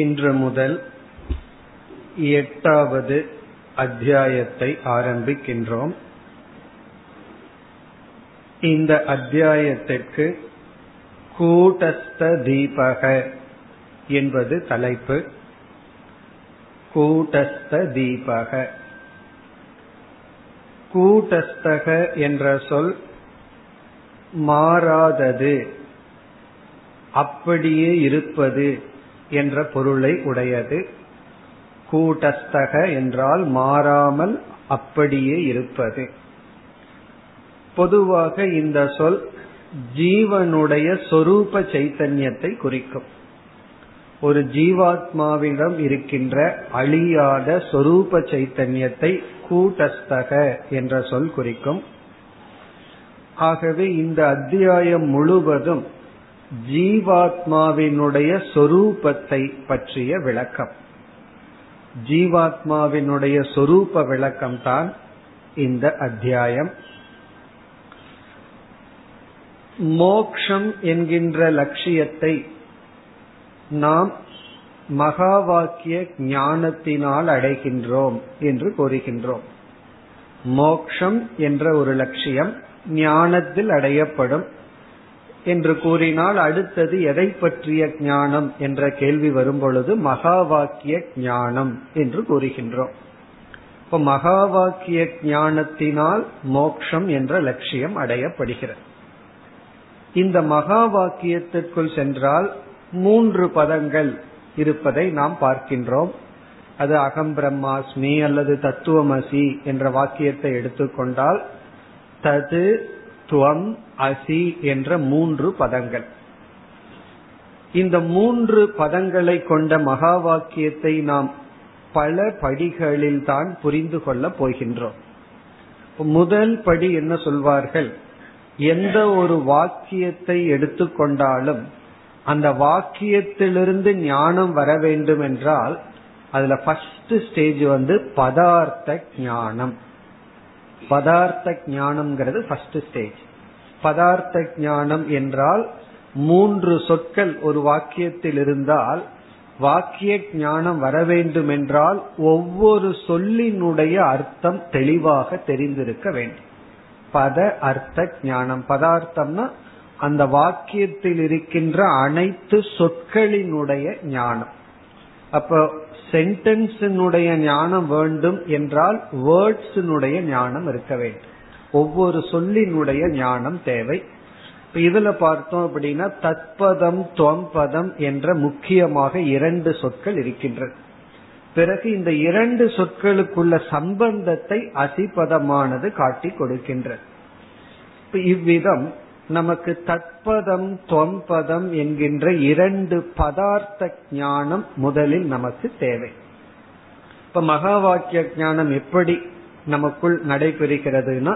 இன்று முதல் 8வது அத்தியாயத்தை ஆரம்பிக்கின்றோம். இந்த அத்தியாயத்திற்கு கூடஸ்த தீபக என்பது தலைப்பு. கூடஸ்த தீபக, கூடஸ்தக என்ற சொல் மாறாதது, அப்படியே இருப்பது என்ற பொருளை உடையது. கூடஸ்தக என்றால் மாறாமல் அப்படியே இருப்பது. பொதுவாக இந்த சொல் ஜீவனுடைய சொரூப சைத்தன்யத்தை குறிக்கும். ஒரு ஜீவாத்மாவிடம் இருக்கின்ற அழியாத சொரூப சைத்தன்யத்தை கூடஸ்தக என்ற சொல் குறிக்கும். ஆகவே இந்த அத்தியாயம் முழுவதும் ஜீவாத்மாவினுடைய சொரூபத்தை பற்றிய விளக்கம், ஜீவாத்மாவினுடைய சொரூப விளக்கம்தான் இந்த அத்தியாயம். மோக்ஷம் என்கின்ற லட்சியத்தை நாம் மகா வாக்கிய ஞானத்தினால் அடைகின்றோம் என்று கூறுகின்றோம். மோக்ஷம் என்ற ஒரு லட்சியம் ஞானத்தில் அடையப்படும் என்று கூறினால் அடுத்தது எதை பற்றிய ஞானம் என்ற கேள்வி வரும் பொழுது மகா வாக்கிய ஞானம் என்று கூறுகின்றோம். இப்போ மகா வாக்கிய ஞானத்தினால் மோக்ஷம் என்ற லட்சியம் அடையப்படுகிறது. இந்த மகா வாக்கியத்திற்குள் சென்றால் 3 பதங்கள் இருப்பதை நாம் பார்க்கின்றோம். அது அகம் பிரம்மாஸ்மி அல்லது தத்துவமசி என்ற வாக்கியத்தை எடுத்துக்கொண்டால் தது துவம் அசி என்ற 3 பதங்கள். இந்த 3 பதங்களை கொண்ட மகா வாக்கியத்தை நாம் பல படிகளில் தான் புரிந்து கொள்ள போகின்றோம். முதல் படி என்ன சொல்வார்கள், எந்த ஒரு வாக்கியத்தை எடுத்துக்கொண்டாலும் அந்த வாக்கியத்திலிருந்து ஞானம் வர வேண்டும் என்றால் அதுல ஃபர்ஸ்ட் ஸ்டேஜ் பதார்த்த ஞானம். பதார்த்த ஞானம்ங்கிறது ஃபர்ஸ்ட் ஸ்டேஜ். பதார்த்த ஞானம் என்றால் 3 சொற்கள் ஒரு வாக்கியத்தில் இருந்தால் வாக்கிய ஞானம் வர வேண்டும் என்றால் ஒவ்வொரு சொல்லினுடைய அர்த்தம் தெளிவாக தெரிந்திருக்க வேண்டும். பத அர்த்த ஞானம். பதார்த்தம்னா அந்த வாக்கியத்தில் இருக்கின்ற அனைத்து சொற்களினுடைய ஞானம். அப்ப சென்டென்ஸினுடைய ஞானம் வேண்டும் என்றால் வேர்ட்ஸினுடைய ஞானம் இருக்க வேண்டும். ஒவ்வொரு சொல்லினுடைய ஞானம் தேவை. இதுல பார்த்தோம் அப்படின்னா தத்பதம் துவம்பதம் என்ற முக்கியமாக 2 சொற்கள் இருக்கின்றது. பிறகு இந்த 2 சொற்களுக்குள்ள சம்பந்தத்தை அசிபதமானது காட்டி கொடுக்கின்றது. இவ்விதம் நமக்கு தத்பதம் தொம்பதம் என்கின்ற 2 பதார்த்த ஞானம் முதலில் நமக்கு தேவை. இப்ப மகா வாக்கிய ஞானம் எப்படி நமக்குள் நடைபெறுகிறதுனா,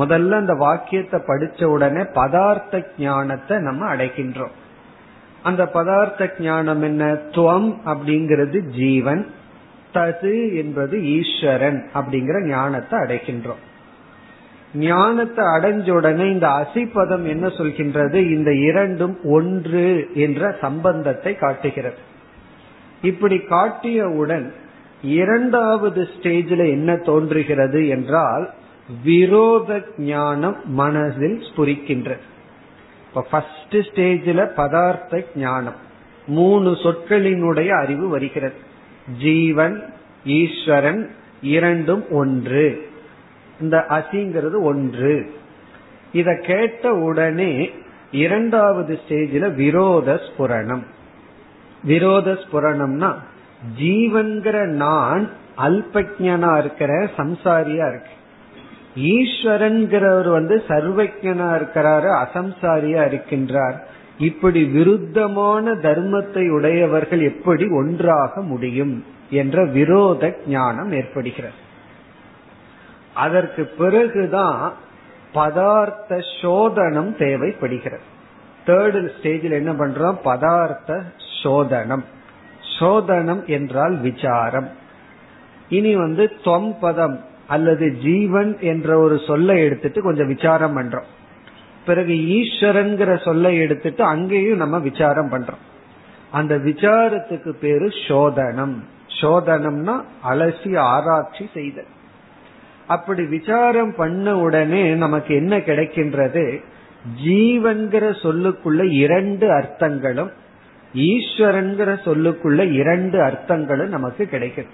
முதல்ல அந்த வாக்கியத்தை படிச்ச உடனே பதார்த்த ஞானத்தை நம்ம அடைகின்றோம். அந்த பதார்த்த ஞானம் என்ன, துவம் அப்படிங்கிறது ஜீவன், தது என்பது ஈஸ்வரன் அப்படிங்கிற ஞானத்தை அடைகின்றோம். ஞானத்தை அடைஞ்ச உடனே இந்த அசிபதம் என்ன சொல்கின்றது, இந்த 2ம் ஒன்று என்ற சம்பந்தத்தை காட்டுகிறது. இப்படி காட்டியவுடன் 2வது ஸ்டேஜில் என்ன தோன்றுகிறது என்றால் விரோத ஞானம் மனதில் ஸ்புரிக்கின்றது. இப்ப ஃபர்ஸ்ட் ஸ்டேஜில் பதார்த்த ஞானம் 3 சொற்களினுடைய அறிவு வருகிறது. ஜீவன் ஈஸ்வரன் 2ம் ஒன்று. இந்த அசிங்கிறது ஒன்று. இத கேட்ட உடனே 2வது ஸ்டேஜில் விரோத ஸ்புரணம். விரோத ஸ்புரணம்னா ஜீவன்கிற நான் அல்பஜ்ஞனா இருக்கிறேன், சம்சாரியா இருக்கு. ஈஸ்வரன்கிறவர் சர்வஜ்ஞனா இருக்கிறாரு, அசம்சாரியா இருக்கின்றார். இப்படி விருத்தமான தர்மத்தை உடையவர்கள் எப்படி ஒன்றாக முடியும் என்ற விரோத ஞானம் ஏற்படுகிறது. அதற்கு பிறகுதான் பதார்த்த சோதனம் தேவைப்படுகிறது. தேர்டு ஸ்டேஜில் என்ன பண்றோம், பதார்த்த சோதனம். சோதனம் என்றால் விசாரம். இனி தொம்பதம் அல்லது ஜீவன் என்ற ஒரு சொல்லை எடுத்துட்டு கொஞ்சம் விசாரம் பண்றோம். பிறகு ஈஸ்வரன்கிற சொல்லை எடுத்துட்டு அங்கேயும் நம்ம விசாரம் பண்றோம். அந்த விசாரத்துக்கு பேரு சோதனம். சோதனம்னா அலசி ஆராய்ச்சி செய்தல். அப்படி விசாரம் பண்ண உடனே நமக்கு என்ன கிடைக்கின்றது? ஜீவன்கிற சொல்லுக்குள்ள இரண்டு அர்த்தங்களும் ஈஸ்வரன்கிற சொல்லுக்குள்ள இரண்டு அர்த்தங்களும் நமக்கு கிடைக்கும்.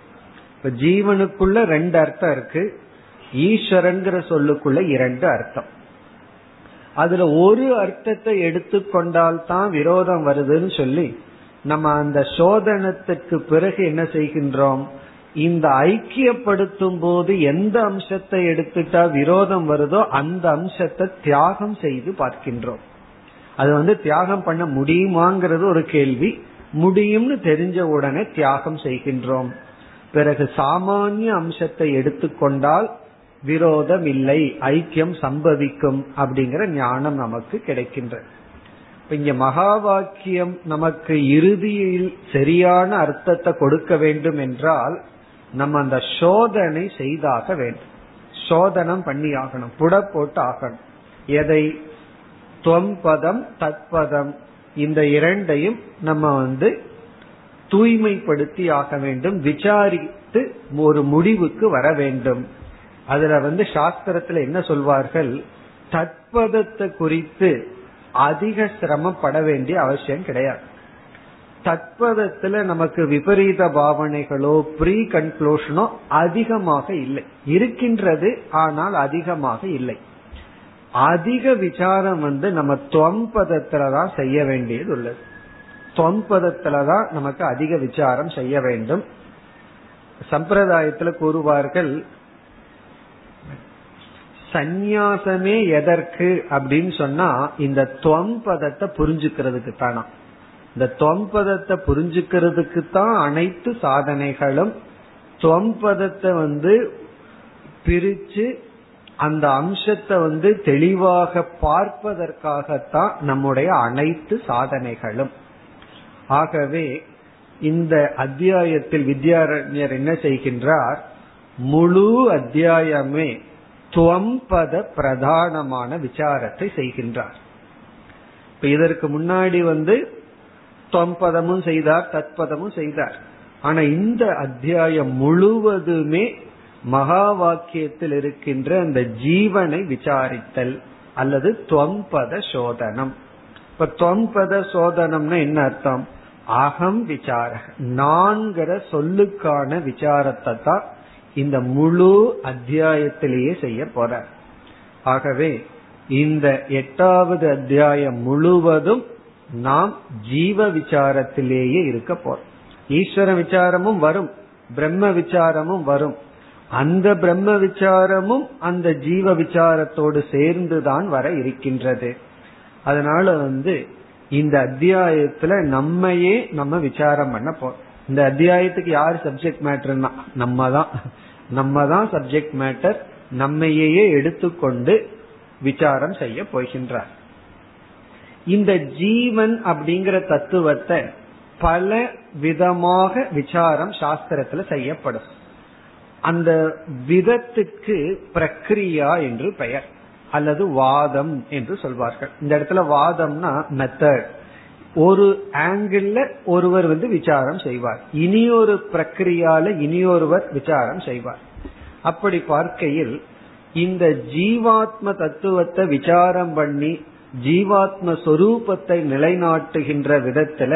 இப்ப ஜீவனுக்குள்ள ரெண்டு அர்த்தம் இருக்கு, ஈஸ்வரன்கிற சொல்லுக்குள்ள இரண்டு அர்த்தம். அதுல ஒரு அர்த்தத்தை எடுத்துக்கொண்டால் தான் விரோதம் வருதுன்னு சொல்லி நம்ம அந்த சோதனத்துக்கு பிறகு என்ன செய்கின்றோம்? இந்த ஐக்கியப்படுத்தும் போது எந்த அம்சத்தை எடுத்துட்டா விரோதம் வருதோ அந்த அம்சத்தை தியாகம் செய்து பார்க்கின்றோம். அது தியாகம் பண்ண முடியுமாங்கிறது ஒரு கேள்வி. முடியும்னு தெரிஞ்ச உடனே தியாகம் செய்கின்றோம். பிறகு சாமானிய அம்சத்தை எடுத்துக்கொண்டால் விரோதம் இல்லை, ஐக்கியம் சம்பவிக்கும் அப்படிங்கிற ஞானம் நமக்கு கிடைக்கின்றது. இங்க மகா வாக்கியம் நமக்கு இறுதியில் சரியான அர்த்தத்தை கொடுக்க வேண்டும் என்றால் நம்ம அந்த சோதனை செய்தாக வேண்டும். சோதனம் பண்ணி ஆகணும், புட போட்டு ஆகணும். எதை? தொம்பதம் தத்பதம், இந்த இரண்டையும் நம்ம தூய்மைப்படுத்தி ஆக வேண்டும், விசாரித்து ஒரு முடிவுக்கு வர வேண்டும். அதுல சாஸ்திரத்துல என்ன சொல்வார்கள்? தத்பதத்தை குறித்து அதிக சிரமப்பட வேண்டிய அவசியம் கிடையாது. தத்பதத்துல நமக்கு விபரீத பாவனைகளோ ப்ரீ கன்க்ளூஷனோ அதிகமாக இல்லை, இருக்கின்றது ஆனால் அதிகமாக இல்லை. அதிக விசாரம் நம்ம தொம்பதத்துலதான் செய்ய வேண்டியது உள்ளது. தொம்பதத்துலதான் நமக்கு அதிக விசாரம் செய்ய வேண்டும். சம்பிரதாயத்துல கூறுவார்கள், சந்நியாசமே எதற்கு அப்படின்னு சொன்னா இந்த தொம்பதத்தை புரிஞ்சுக்கிறதுக்கு தானா. இந்த தொம்பதத்தை புரிஞ்சுக்கிறதுக்கு தான் அனைத்து சாதனைகளும். தொம்பதத்தை பிரிச்சு அந்த அம்சத்தை தெளிவாக பார்ப்பதற்காகத்தான் நம்முடைய அனைத்து சாதனைகளும். ஆகவே இந்த அத்தியாயத்தில் வித்யாரண்யர் என்ன செய்கின்றார்? முழு அத்தியாயமே துவம்பத பிரதானமான விசாரத்தை செய்கின்றார். இப்ப இதற்கு முன்னாடி தொம்பதமும் செய்தார், தத்பதமும் செய்தார். ஆனா இந்த அத்தியாயம் முழுவதுமே மகா வாக்கியத்தில் இருக்கின்ற அந்த ஜீவனை விசாரித்தல் அல்லது தொம்பத சோதனம். இப்ப தொம்பத சோதனம்னா என்ன அர்த்தம்? அகம் விசார, நான்கிற சொல்லுக்கான விசாரத்தை தான் இந்த முழு அத்தியாயத்திலேயே செய்ய போற. ஆகவே இந்த எட்டாவது அத்தியாயம் முழுவதும் நாம் ஜீவ விசாரத்திலேயே இருக்க போறோம். ஈஸ்வர விசாரமும் வரும், பிரம்ம விசாரமும் வரும். அந்த பிரம்ம விசாரமும் அந்த ஜீவ விசாரத்தோடு சேர்ந்துதான் வர இருக்கின்றது. அதனால இந்த அத்தியாயத்துல நம்மையே நம்ம விசாரம் பண்ண போறோம். இந்த அத்தியாயத்துக்கு யார் சப்ஜெக்ட் மேட்டர்னா நம்ம தான் சப்ஜெக்ட் மேட்டர். நம்மையே எடுத்துக்கொண்டு விசாரம் செய்ய போகின்றார். இந்த ஜீவன் அப்படிங்கிற தத்துவத்தை பல விதமாக விசாரம் சாஸ்திரத்துல செய்யப்படும். அந்த விதத்துக்கு பிரக்ரியா என்று பெயர் அல்லது வாதம் என்று சொல்வார்கள். இந்த இடத்துல வாதம்னா மெத்தட். ஒரு ஆங்கிள் ஒருவர் விசாரம் செய்வார், இனியொரு பிரக்ரியால இனியொருவர் விசாரம் செய்வார். அப்படி பார்க்கையில் இந்த ஜீவாத்ம தத்துவத்தை விசாரம் பண்ணி ஜீவாத்ம சொரூபத்தை நிலைநாட்டுகின்ற விதத்துல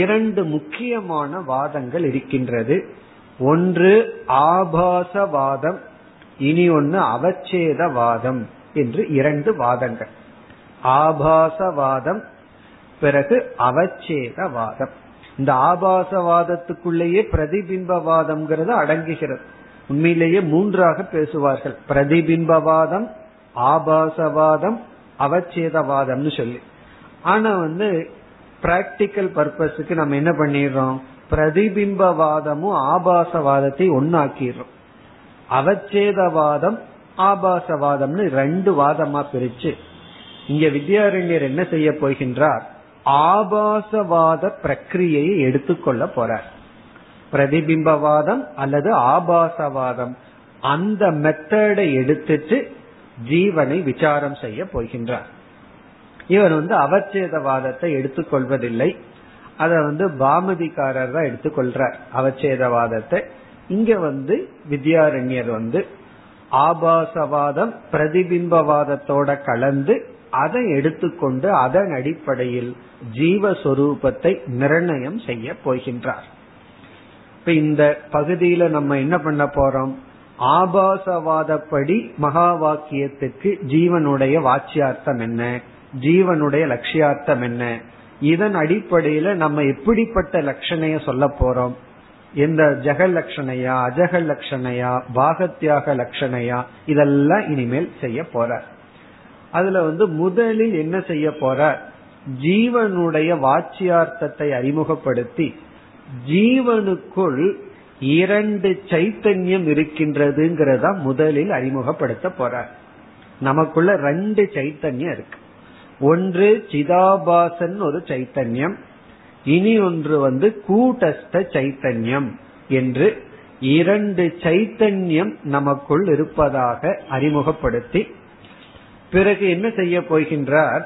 இரண்டு முக்கியமான வாதங்கள் இருக்கின்றது. ஒன்று ஆபாசவாதம், இனி ஒன்று அவச்சேதவாதம் என்று இரண்டு வாதங்கள். ஆபாசவாதம், பிறகு அவச்சேதவாதம். இந்த ஆபாசவாதத்துக்குள்ளேயே பிரதிபிம்பவாதம் அடங்குகிறது. உண்மையிலேயே மூன்றாக பேசுவார்கள், பிரதிபிம்பவாதம், ஆபாசவாதம், அவச்சேதவாதம்னு சொல்லி. ஆனா பிராக்டிக்கல் பர்பஸுக்கு நம்ம என்ன பண்ணிடுறோம்? பிரதிபிம்பவாதமும் ஆபாசவாதத்தை ஒன்னாக்கிறோம். அவச்சேதவாதம் ஆபாசவாதம்னு ரெண்டு வாதமா பிரிச்சு இங்க வித்யாரண்யர் என்ன செய்ய போகின்றார்? ஆபாசவாத பிரக்ரியையை எடுத்துக்கொள்ள போறார். பிரதிபிம்பவாதம் அல்லது ஆபாசவாதம் அந்த மெத்தடை எடுத்துட்டு ஜீவனை விசாரம் செய்ய போகின்றார். இவர் அவச்சேதவாதத்தை எடுத்துக்கொள்வதில்லை. அத பாமதிக்காரர் தான் எடுத்துக்கொள்றார் அவச்சேதவாதத்தை. இங்க வித்யாரண்யர் ஆபாசவாதம் பிரதிபிம்பவாதத்தோட கலந்து அதை எடுத்துக்கொண்டு அதன் அடிப்படையில் ஜீவஸ்வரூபத்தை நிர்ணயம் செய்ய போகின்றார். இப்ப இந்த பகுதியில நம்ம என்ன பண்ண போறோம், ஆபாசவாதப்படி மகா வாக்கியத்துக்கு ஜீவனுடைய வாச்சியார்த்தம் என்ன, ஜீவனுடைய லட்சியார்த்தம் என்ன, இதன் அடிப்படையில நம்ம எப்படிப்பட்ட லட்சணைய சொல்ல போறோம், எந்த ஜெகல் லட்சணையா, அஜகல் லட்சணையா, பாகத்யாக லட்சணையா, இதெல்லாம் இனிமேல் செய்ய போற. அதுல முதலில் என்ன செய்ய போற, ஜீவனுடைய வாச்சியார்த்தத்தை அறிமுகப்படுத்தி ஜீவனுக்குள் இரண்டு சைத்தன்யம் இருக்கின்றதுங்கிறத முதலில் அறிமுகப்படுத்த போற. நமக்குள்ள ரெண்டு சைத்தன்யம் இருக்கு, ஒன்று சிதாபாசன் ஒரு சைத்தன்யம், இனி ஒன்று கூட்டஸ்த சைத்தன்யம் என்று இரண்டு சைத்தன்யம் நமக்குள் இருப்பதாக அறிமுகப்படுத்தி, பிறகு என்ன செய்ய போகின்றார்,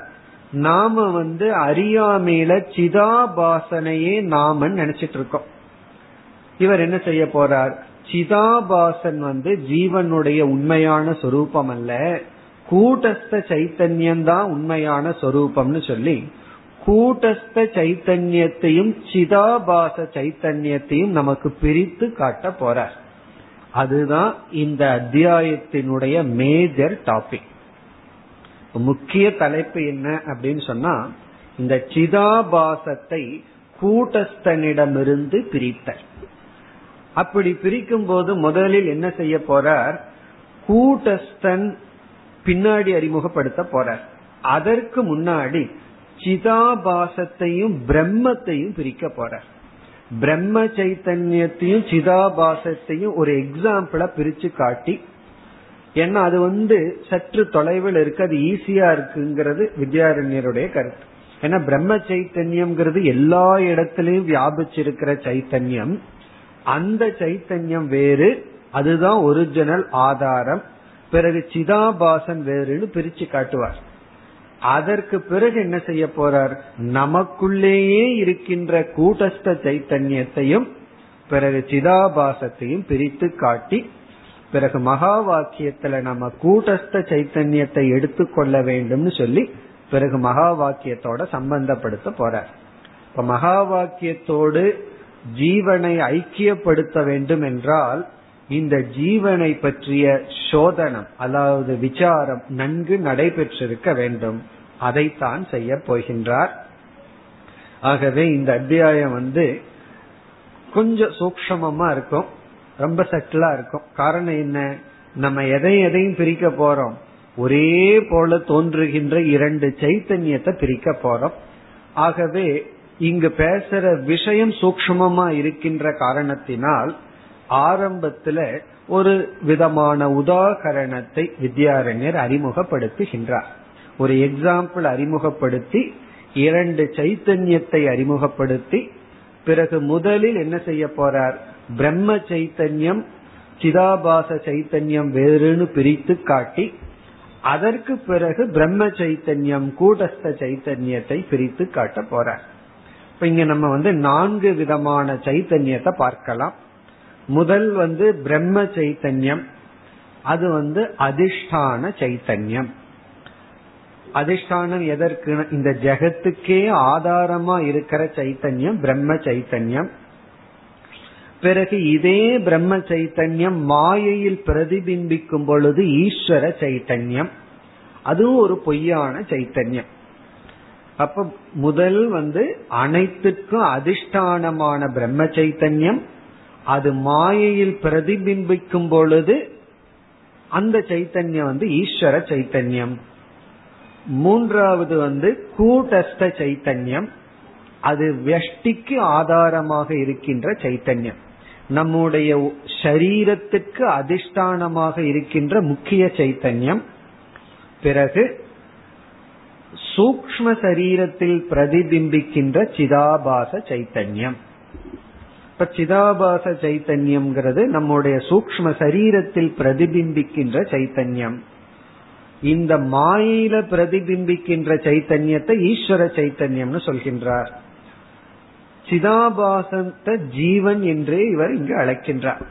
நாம அறியாமையில சிதாபாசனையே நாம நினைச்சிட்டு இருக்கோம். இவர் என்ன செய்ய போறார், சிதாபாசன் ஜீவனுடைய உண்மையான சொரூபம் அல்ல, கூட்டஸ்த சைத்தன்யம் தான் உண்மையான சொரூபம்னு சொல்லி கூட்டஸ்த சைத்தன்யத்தையும் சிதாபாச சைத்தன்யத்தையும் நமக்கு பிரித்து காட்ட போறார். அதுதான் இந்த அத்தியாயத்தினுடைய மேஜர் டாபிக். முக்கிய தலைப்பு என்ன அப்படின்னு சொன்னா, இந்த சிதாபாசத்தை கூட்டஸ்தனிடமிருந்து பிரித்தல். அப்படி பிரிக்கும் போது முதலில் என்ன செய்ய போறார், கூட்டஸ்தன் பின்னாடி அறிமுகப்படுத்த போறார், அதற்கு முன்னாடி சிதாபாசத்தையும் பிரம்மத்தையும் பிரிக்க போறார். பிரம்ம சைத்தன்யத்தையும் சிதாபாசத்தையும் ஒரு எக்ஸாம்பிளா பிரிச்சு காட்டி, ஏன்னா அது சற்று தொலைவில் இருக்கு, அது ஈஸியா இருக்குங்கிறது வித்யாரண்யருடைய கருத்து. ஏன்னா பிரம்ம சைத்தன்யம்ங்கிறது எல்லா இடத்திலையும் வியாபிச்சிருக்கிற சைத்தன்யம், அந்த சைத்தன்யம் வேறு, அதுதான் ஒரிஜினல் ஆதாரம். பிறகு சிதாபாசன் வேறுன்னு பிரிச்சு காட்டுவார். அதற்கு பிறகு என்ன செய்ய போறார், நமக்குள்ளேயே இருக்கின்ற கூட்டஸ்த சைத்தன்யத்தையும் பிறகு சிதாபாசத்தையும் பிரித்து காட்டி, பிறகு மகா வாக்கியத்துல நம்ம கூட்டஸ்த சைத்தன்யத்தை எடுத்துக்கொள்ள வேண்டும்னு சொல்லி, பிறகு மகா வாக்கியத்தோட சம்பந்தப்படுத்த போறார். இப்ப மகா வாக்கியத்தோடு ஜீவனை ஐக்கியப்படுத்த வேண்டும் என்றால் இந்த ஜீவனை பற்றிய சோதனம், அதாவது விசாரம் நன்கு நடைபெற்றிருக்க வேண்டும். அதைத்தான் செய்ய போகின்றார். ஆகவே இந்த அத்தியாயம் கொஞ்சம் சூக்ஷ்மமா இருக்கும், ரொம்ப சட்டிலா இருக்கும். காரணம் என்ன, நம்ம எதையும் பிரிக்க போறோம், ஒரே போல தோன்றுகின்ற இரண்டு சைத்தன்யத்தை பிரிக்க போறோம். ஆகவே இங்கு பேசுற விஷயம் சூக்ஷ்மமா இருக்கின்ற காரணத்தினால் ஆரம்பத்துல ஒரு விதமான உதாகரணத்தை வித்யாரண்யர் அறிமுகப்படுத்துகின்றார். ஒரு எக்ஸாம்பிள் அறிமுகப்படுத்தி இரண்டு சைத்தன்யத்தை அறிமுகப்படுத்தி, பிறகு முதலில் என்ன செய்ய போறார், பிரம்ம சைத்தன்யம் சிதாபாச சைத்தன்யம் வேறுனு பிரித்து காட்டி, அதற்கு பிறகு பிரம்ம சைத்தன்யம் கூட்டஸ்த சைத்தன்யத்தை பிரித்து காட்ட போறார். இப்ப இங்க நம்ம 4 விதமான சைத்தன்யத்தை பார்க்கலாம். முதல் பிரம்ம சைத்தன்யம், அது அதிஷ்டான சைத்தன்யம். அதிஷ்டானம் எதற்கு, இந்த ஜெகத்துக்கே ஆதாரமா இருக்கிற சைத்தன்யம் பிரம்ம சைத்தன்யம். பிறகு இதே பிரம்ம சைத்தன்யம் மாயையில் பிரதிபிம்பிக்கும் பொழுது ஈஸ்வர சைத்தன்யம், அதுவும் ஒரு பொய்யான சைத்தன்யம். அப்ப முதல் அனைத்துக்கும் அதிஷ்டானமான பிரம்ம சைத்தன்யம், அது மாயையில் பிரதிபிம்பிக்கும் பொழுது அந்த சைத்தன்யம் ஈஸ்வர சைத்தன்யம். மூன்றாவது கூட்டஸ்த சைத்தன்யம், அது வெஷ்டிக்கு ஆதாரமாக இருக்கின்ற சைத்தன்யம், நம்முடைய சரீரத்துக்கு அதிஷ்டானமாக இருக்கின்ற முக்கிய சைத்தன்யம். பிறகு சூக்ஷ்ம சரீரத்தில் பிரதிபிம்பிக்கின்ற சிதாபாச சைத்தன்யம். இப்ப சிதாபாச சைத்தன்யம்ங்கிறது நம்முடைய சூக்ஷ்ம சரீரத்தில் பிரதிபிம்பிக்கின்ற சைத்தன்யம். இந்த மாயில பிரதிபிம்பிக்கின்ற சைத்தன்யத்தை ஈஸ்வர சைத்தன்யம்னு சொல்கின்றார். சிதாபாசத்தை ஜீவன் என்றே இவர் இங்கு அழைக்கின்றார்.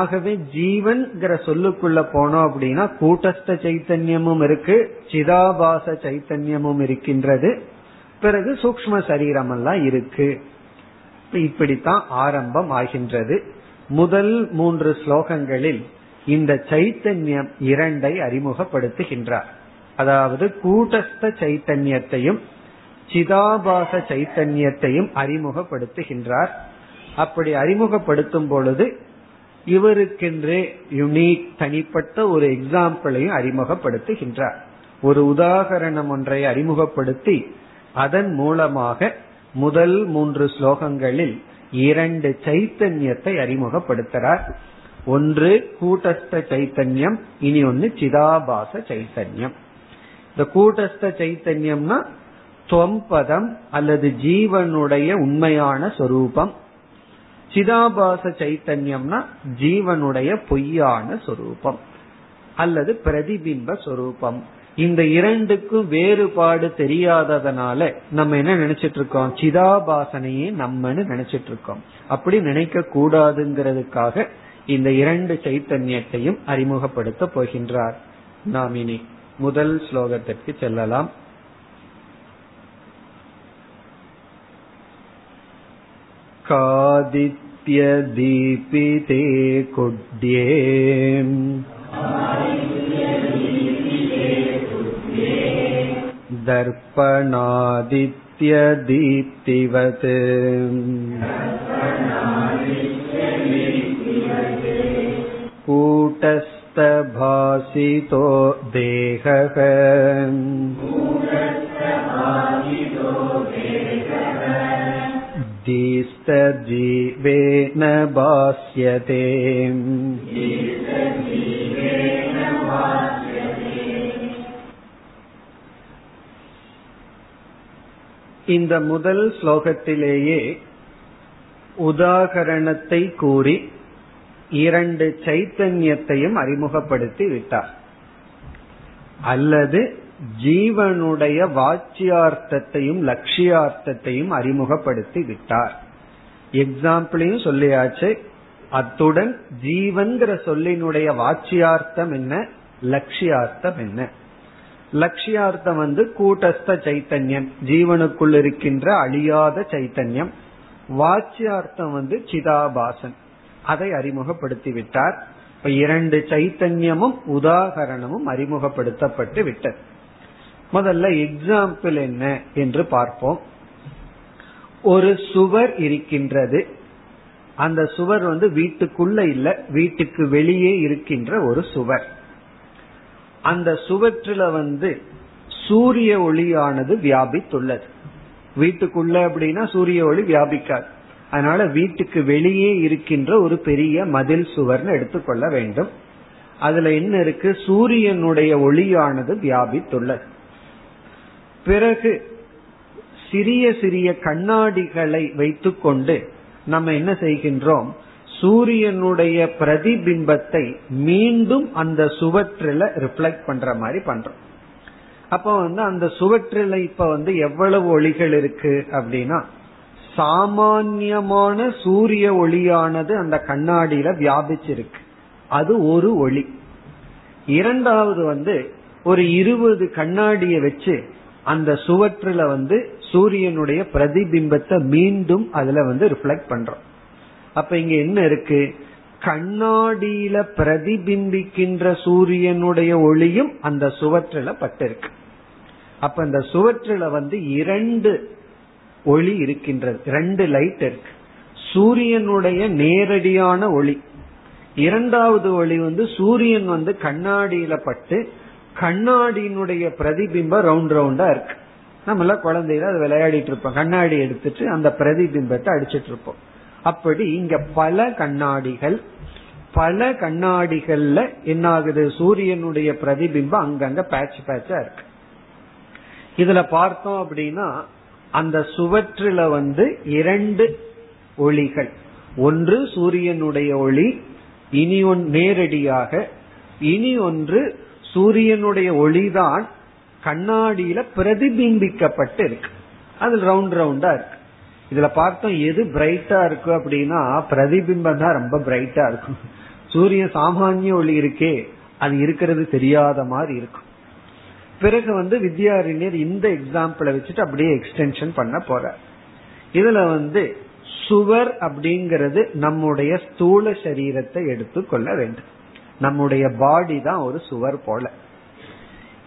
ஆகவே ஜீவன்கிற சொல்லுக்குள்ள போனோம் அப்படின்னா கூட்டஸ்த சைத்தன்யமும் இருக்கு, சிதாபாச சைத்தன்யமும் இருக்கின்றது, பிறகு சூக்ம சரீரம் எல்லாம் இருக்கு. இப்படித்தான் ஆரம்பம் ஆகின்றது. முதல் 3 ஸ்லோகங்களில் இந்த சைத்தன்யம் இரண்டை அறிமுகப்படுத்துகின்றார். அதாவது கூட்டஸ்த சைத்தன்யத்தையும் சிதாபாச சைத்தன்யத்தையும் அறிமுகப்படுத்துகின்றார். அப்படி அறிமுகப்படுத்தும் பொழுது இவருக்கென்று யுனிக் தனிப்பட்ட ஒரு எக்ஸாம்பிளையும் அறிமுகப்படுத்துகின்றார். ஒரு உதாகரணம் ஒன்றை அறிமுகப்படுத்தி அதன் மூலமாக முதல் 3 ஸ்லோகங்களில் 2 சைத்தன்யத்தை அறிமுகப்படுத்துகிறார். ஒன்று கூட்டஸ்த சைத்தன்யம், இனி ஒன்று சிதாபாச சைத்தன்யம். இந்த கூட்டஸ்த சைத்தன்யம்னா தொம்பதம் அல்லது ஜீவனுடைய உண்மையான சொரூபம், சிதாபாச சைத்தன்யம்னா ஜீவனுடைய பொய்யான சொரூபம் அல்லது பிரதிபிம்ப சொரூபம். இந்த இரண்டுக்கும் வேறுபாடு தெரியாததனால நம்ம என்ன நினைச்சிட்டு இருக்கோம், சிதாபாசனையே நம்மன்னு நினைச்சிட்டு இருக்கோம். அப்படி நினைக்க கூடாதுங்கிறதுக்காக இந்த 2 சைத்தன்யத்தையும் அறிமுகப்படுத்த போகின்றார். நாம் இனி முதல் ஸ்லோகத்திற்கு செல்லலாம். காதித்ய தீபிதே குட்யே தர்பணாதித்ய தீப்திவத் கூட்டஸ்த பாசிதோ தேகஹ தீஸ்த ஜீவேன பாஸ்யதே. இந்த முதல் ஸ்லோகத்திலேயே உதாகரணத்தை கூறி 2 சைத்தன்யத்தையும் அறிமுகப்படுத்தி விட்டார். அல்லது ஜீவனுடைய வாச்சியார்த்தத்தையும் லட்சியார்த்தத்தையும் அறிமுகப்படுத்தி விட்டார். எக்ஸாம்பிளையும் சொல்லியாச்சு. அத்துடன் ஜீவன்கிற சொல்லினுடைய வாச்சியார்த்தம் என்ன, லட்சியார்த்தம் என்ன? லட்சியார்த்தம் கூட்டஸ்த சைத்தன்யம், ஜீவனுக்குள் இருக்கின்ற அழியாத சைத்தன்யம். வாச்சியார்த்தம் சிதாபாசன், அதை அறிமுகப்படுத்தி விட்டார். 2 சைத்தன்யமும் உதாகரணமும் அறிமுகப்படுத்தப்பட்டு விட்டது. முதல்ல எக்ஸாம்பிள் என்ன என்று பார்ப்போம். ஒரு சுவர் இருக்கின்றது. அந்த சுவர் வீட்டுக்குள்ள இல்ல, வீட்டுக்கு வெளியே இருக்கின்ற ஒரு சுவர். அந்த சுவற்றில சூரிய ஒளியானது வியாபித்துள்ளது. வீட்டுக்குள்ள அப்படின்னா சூரிய ஒளி வியாபிக்காது. அதனால வீட்டுக்கு வெளியே இருக்கின்ற ஒரு பெரிய மதில் சுவர்னு எடுத்துக்கொள்ள வேண்டும். அதுல என்ன இருக்கு, சூரியனுடைய ஒளியானது வியாபித்துள்ளது. பிறகு சிறிய சிறிய கண்ணாடிகளை வைத்துக்கொண்டு நம்ம என்ன செய்கின்றோம், சூரியனுடைய பிரதிபிம்பத்தை மீண்டும் அந்த சுவற்றில ரிஃப்ளெக்ட் பண்ற மாதிரி பண்றோம். அப்ப அந்த சுவற்றில இப்ப எவ்வளவு ஒளிகள் இருக்கு அப்படின்னா, சாமான்யமான சூரிய ஒளியானது அந்த கண்ணாடியில வியாபிச்சிருக்கு, அது ஒரு ஒளி. இரண்டாவது ஒரு 20 கண்ணாடியை வச்சு அந்த சுவற்றில சூரியனுடைய பிரதிபிம்பத்தை மீண்டும் அதுல ரிஃப்ளெக்ட் பண்றோம். அப்ப இங்க என்ன இருக்கு, கண்ணாடியில பிரதிபிம்பிக்கின்ற சூரியனுடைய ஒளியும் அந்த சுவற்றில பட்டிருக்கு. அப்ப அந்த சுவற்றில 2 ஒளி இருக்கின்றது, 2 லைட் இருக்கு. சூரியனுடைய நேரடியான ஒளி, இரண்டாவது ஒளி சூரியன் கண்ணாடியில பட்டு கண்ணாடியினுடைய பிரதிபிம்பம் ரவுண்ட் ரவுண்டா இருக்கு. நம்மள குழந்தையில அது விளையாடிட்டு இருப்போம், கண்ணாடி எடுத்துட்டு அந்த பிரதிபிம்பத்தை அடிச்சிட்டு இருப்போம். அப்படி இங்க பல கண்ணாடிகள்ல என்ன ஆகுது, சூரியனுடைய பிரதிபிம்பம் அங்கங்க பேட்ச் பேட்சா இருக்கு. இதுல பார்த்தோம் அப்படின்னா அந்த சுவற்றில 2 ஒளிகள், ஒன்று சூரியனுடைய ஒளி, இனி ஒன்று நேரடியாக, இனி ஒன்று சூரியனுடைய ஒளிதான் கண்ணாடியில பிரதிபிம்பிக்கப்பட்டு இருக்கு, அது ரவுண்ட் ரவுண்டா இருக்கு. இதுல பார்த்தோம் எது பிரைட்டா இருக்கும் அப்படின்னா பிரதிபிம்பம் தான் ரொம்ப பிரைட்டா இருக்கும். சூரிய சாமானிய ஒளி இருக்கே அது இருக்கிறது தெரியாத மாதிரி இருக்கும். பிறகு வித்யாரண்யர் இந்த எக்ஸாம்பிளை வச்சுட்டு அப்படியே எக்ஸ்டென்ஷன் பண்ண போற. இதுல சுவர் அப்படிங்கிறது நம்முடைய ஸ்தூல சரீரத்தை எடுத்துக்கொள்ள வேண்டும். நம்முடைய பாடி தான் ஒரு சுவர் போல.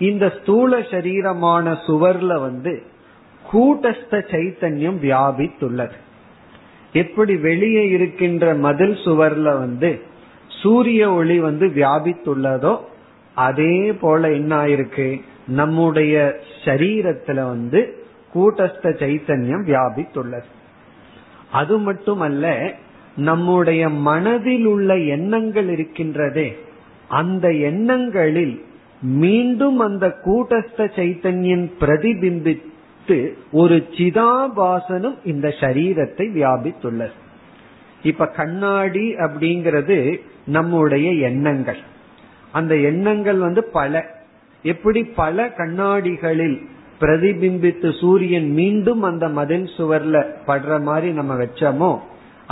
இந்த ஸ்தூல சரீரமான சுவர்ல கூட்டஸ்த சைத்தன்யம் வியாபித்துள்ளது. எப்படி வெளியே இருக்கின்ற மதில் சுவர்ல சூரிய ஒளி வியாபித்துள்ளதோ அதே போல என்ன ஆயிருக்கு, நம்முடைய சரீரத்துல கூட்டஸ்த சைத்தன்யம் வியாபித்துள்ளது. அது மட்டுமல்ல, நம்முடைய மனதில் உள்ள எண்ணங்கள் இருக்கின்றதே, அந்த எண்ணங்களில் மீண்டும் அந்த கூட்டஸ்த சைத்தன்யம் பிரதிபிம்பித்து ஒரு சிதாபாசனம் இந்த சரீரத்தை வியாபித்துள்ளது. இப்ப கண்ணாடி அப்படிங்கிறது நம்முடைய எண்ணங்கள். அந்த எண்ணங்கள் பல, எப்படி பல கண்ணாடிகளில் பிரதிபிம்பித்து சூரியன் மீண்டும் அந்த மதில் சுவர்ல படுற மாதிரி நம்ம வச்சோமோ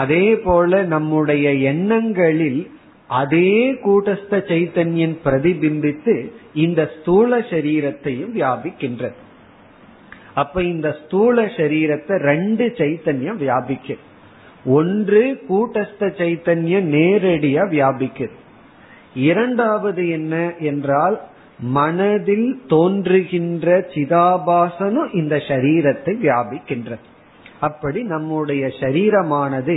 அதே போல நம்முடைய எண்ணங்களில் அதே கூட்டஸ்த சைத்தன்யம் பிரதிபிம்பித்து இந்த ஸ்தூல சரீரத்தையும் வியாபிக்கின்றது. அப்ப இந்த ஸ்தூல சரீரத்தை ரெண்டு சைத்தன்யம் வியாபிக்கிறது. ஒன்று கூட்டஸ்த சைத்தன்யம் நேரடியா வியாபிக்கிறது. இரண்டாவது என்ன என்றால் மனதில் தோன்றுகின்ற சிதாபாசனம் இந்த சரீரத்தை வியாபிக்கின்றது. அப்படி நம்முடைய சரீரமானது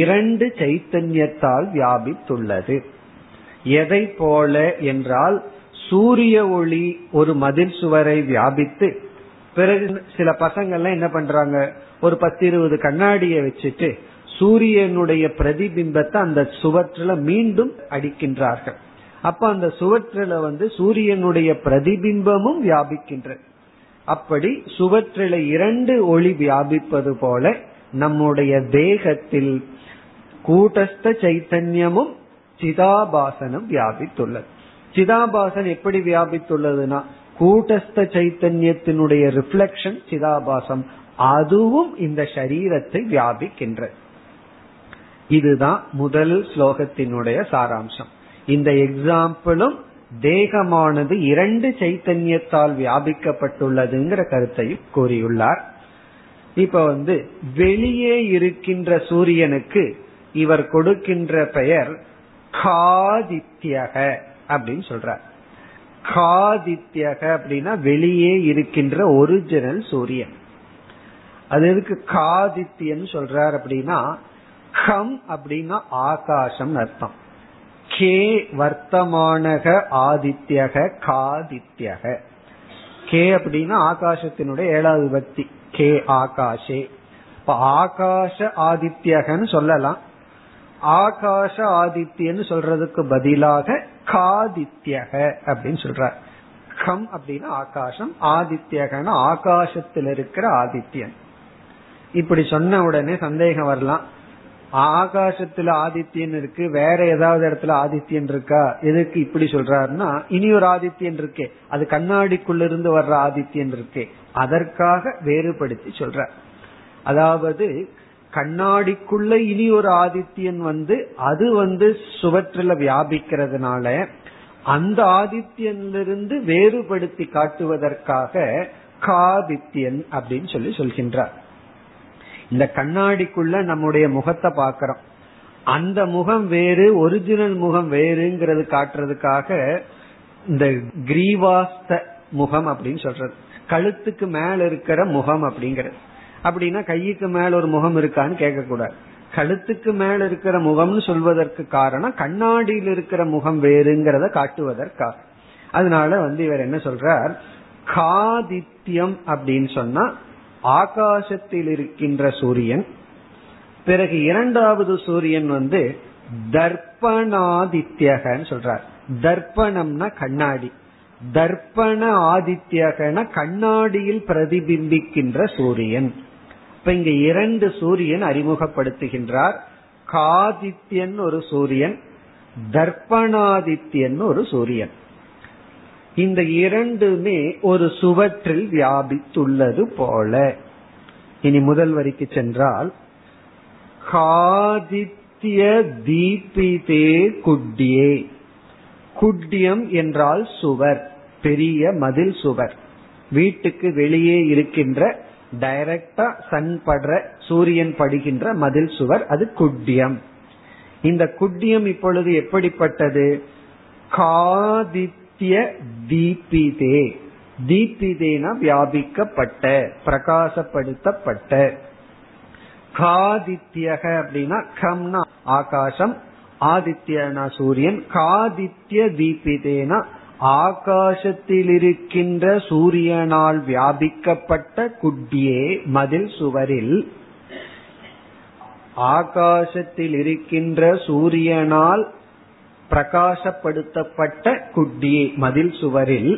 இரண்டு சைத்தன்யத்தால் வியாபித்துள்ளது. எதை போல என்றால் சூரிய ஒளி ஒரு மதில் சுவரை வியாபித்து, பிறகு சில பசங்கள்லாம் என்ன பண்றாங்க, ஒரு 10-20 கண்ணாடியை வச்சுட்டு சூரியனுடைய பிரதிபிம்பத்தை அந்த சுவற்றுல மீண்டும் அடிக்கின்றார்கள். அப்ப அந்த சுவற்றில சூரியனுடைய பிரதிபிம்பமும் வியாபிக்கின்றது. அப்படி சுவற்றில இரண்டு ஒளி வியாபிப்பது போல நம்முடைய தேகத்தில் கூட்டஸ்த சைத்தன்யமும் சிதாபாசனம் வியாபித்துள்ளது. சிதாபாசன் எப்படி வியாபித்துள்ளதுன்னா கூட்டஸ்த சைத்தன்யத்தினுடைய ரிஃப்ளெக்ஷன் சிதாபாசம், அதுவும் இந்த சரீரத்தை வியாபிக்கின்றது. இதுதான் முதல் ஸ்லோகத்தினுடைய சாராம்சம். இந்த எக்ஸாம்பிளும் தேகமானது இரண்டு சைத்தன்யத்தால் வியாபிக்கப்பட்டுள்ளதுங்கிற கருத்தையும் கூறியுள்ளார். இப்ப வெளியே இருக்கின்ற சூரியனுக்கு இவர் கொடுக்கின்ற பெயர் காதித்யக அப்படின்னு சொல்றார். காதித்யக அப்படின்னா வெளியே இருக்கின்ற ஒரிஜினல் சூரியன். அது எதுக்கு காதித்யன் சொல்றார் அப்படின்னா, கம் அப்படின்னா ஆகாசம் அர்த்தம். கே வர்த்தமானக ஆதித்யக காதித்யக. கே அப்படின்னா ஆகாசத்தினுடைய 7வது விபக்தி. கே ஆகாஷே. இப்ப ஆகாஷ ஆதித்யகன்னு சொல்லலாம். ஆகாஷ ஆதித்யன்னு சொல்றதுக்கு பதிலாக காதித்யக அப்படின்னு சொல்றார். கம் அப்படின்னா ஆகாசம், ஆதித்யகன்னு ஆகாசத்தில் இருக்கிற ஆதித்யன். இப்படி சொன்ன உடனே சந்தேகம் வரலாம், ஆகாசத்துல ஆதித்யன் இருக்கு, வேற ஏதாவது இடத்துல ஆதித்யன் இருக்கா, எதுக்கு இப்படி சொல்றாருன்னா இனி ஒரு ஆதித்யன் இருக்கே, அது கண்ணாடிக்குள்ள இருந்து வர்ற ஆதித்யன் இருக்கே, அதற்காக வேறுபடுத்தி சொல்ற. அதாவது கண்ணாடிக்குள்ள இனி ஒரு ஆதித்யன் அது சுவற்றில வியாபிக்கிறதுனால அந்த ஆதித்யனிலிருந்து வேறுபடுத்தி காட்டுவதற்காக காதித்யன் அப்படின்னு சொல்கின்றார். இந்த கண்ணாடிக்குள்ள நம்முடைய முகத்தை பாக்கிறோம், அந்த முகம் வேறு, ஒரிஜினல் முகம் வேறுங்கிறது காட்டுறதுக்காக இந்த கிரீவாஸ்த முகம் அப்படின்னு சொல்றது, கழுத்துக்கு மேல இருக்கிற முகம் அப்படிங்கிறது. அப்படின்னா கைக்கு மேல ஒரு முகம் இருக்கான்னு கேட்க கூடாது, கழுத்துக்கு மேல இருக்கிற முகம்னு சொல்வதற்கு காரணம் கண்ணாடியில் இருக்கிற முகம் வேறுங்கிறத காட்டுவதற்காக. அதனால இவர் என்ன சொல்றார், காதித்யம் அப்படின்னு சொன்னா ஆகாசத்தில் இருக்கின்ற சூரியன். பிறகு இரண்டாவது சூரியன் தர்ப்பணாதித்யகன்னு சொல்றார். தர்ப்பணம்னா கண்ணாடி, தர்ப்பண ஆதித்யகன கண்ணாடியில் பிரதிபிம்பிக்கின்ற சூரியன். இப்ப இங்க இரண்டு சூரியன் அறிமுகப்படுத்துகின்றார். காதித்யன் ஒரு சூரியன், தர்ப்பணாதித்யன் ஒரு சூரியன். இந்த இரண்டுமே ஒரு சுவற்றில் வியாபித்துள்ளது போல. இனி முதல் வரிக்கு சென்றால், காதித்ய தீபிதே குட்யே. குட்யம் என்றால் சுவர், பெரிய மதில் சுவர். வீட்டுக்கு வெளியே இருக்கின்ற டைரக்டா சன் படுற, சூரியன் படுகின்ற மதில் சுவர், அது குட்யம். இந்த குட்யம் இப்பொழுது எப்படிப்பட்டது? காதித்ய தீபிதே, தீபிதேனா வியாபிக்கப்பட்ட, பிரகாசப்படுத்தப்பட்ட. காதித்யக அப்படின்னா கம்னா ஆகாசம், ஆதித்யனா சூரியன். காதித்ய தீபிதேனா ஆகாசத்தில் இருக்கின்ற சூரியனால் வியாபிக்கப்பட்ட குட்டியே மதில் சுவரில், ஆகாசத்தில் இருக்கின்ற சூரியனால் பிரகாசப்படுத்தப்பட்ட குட்டியே மதில் சுவரில்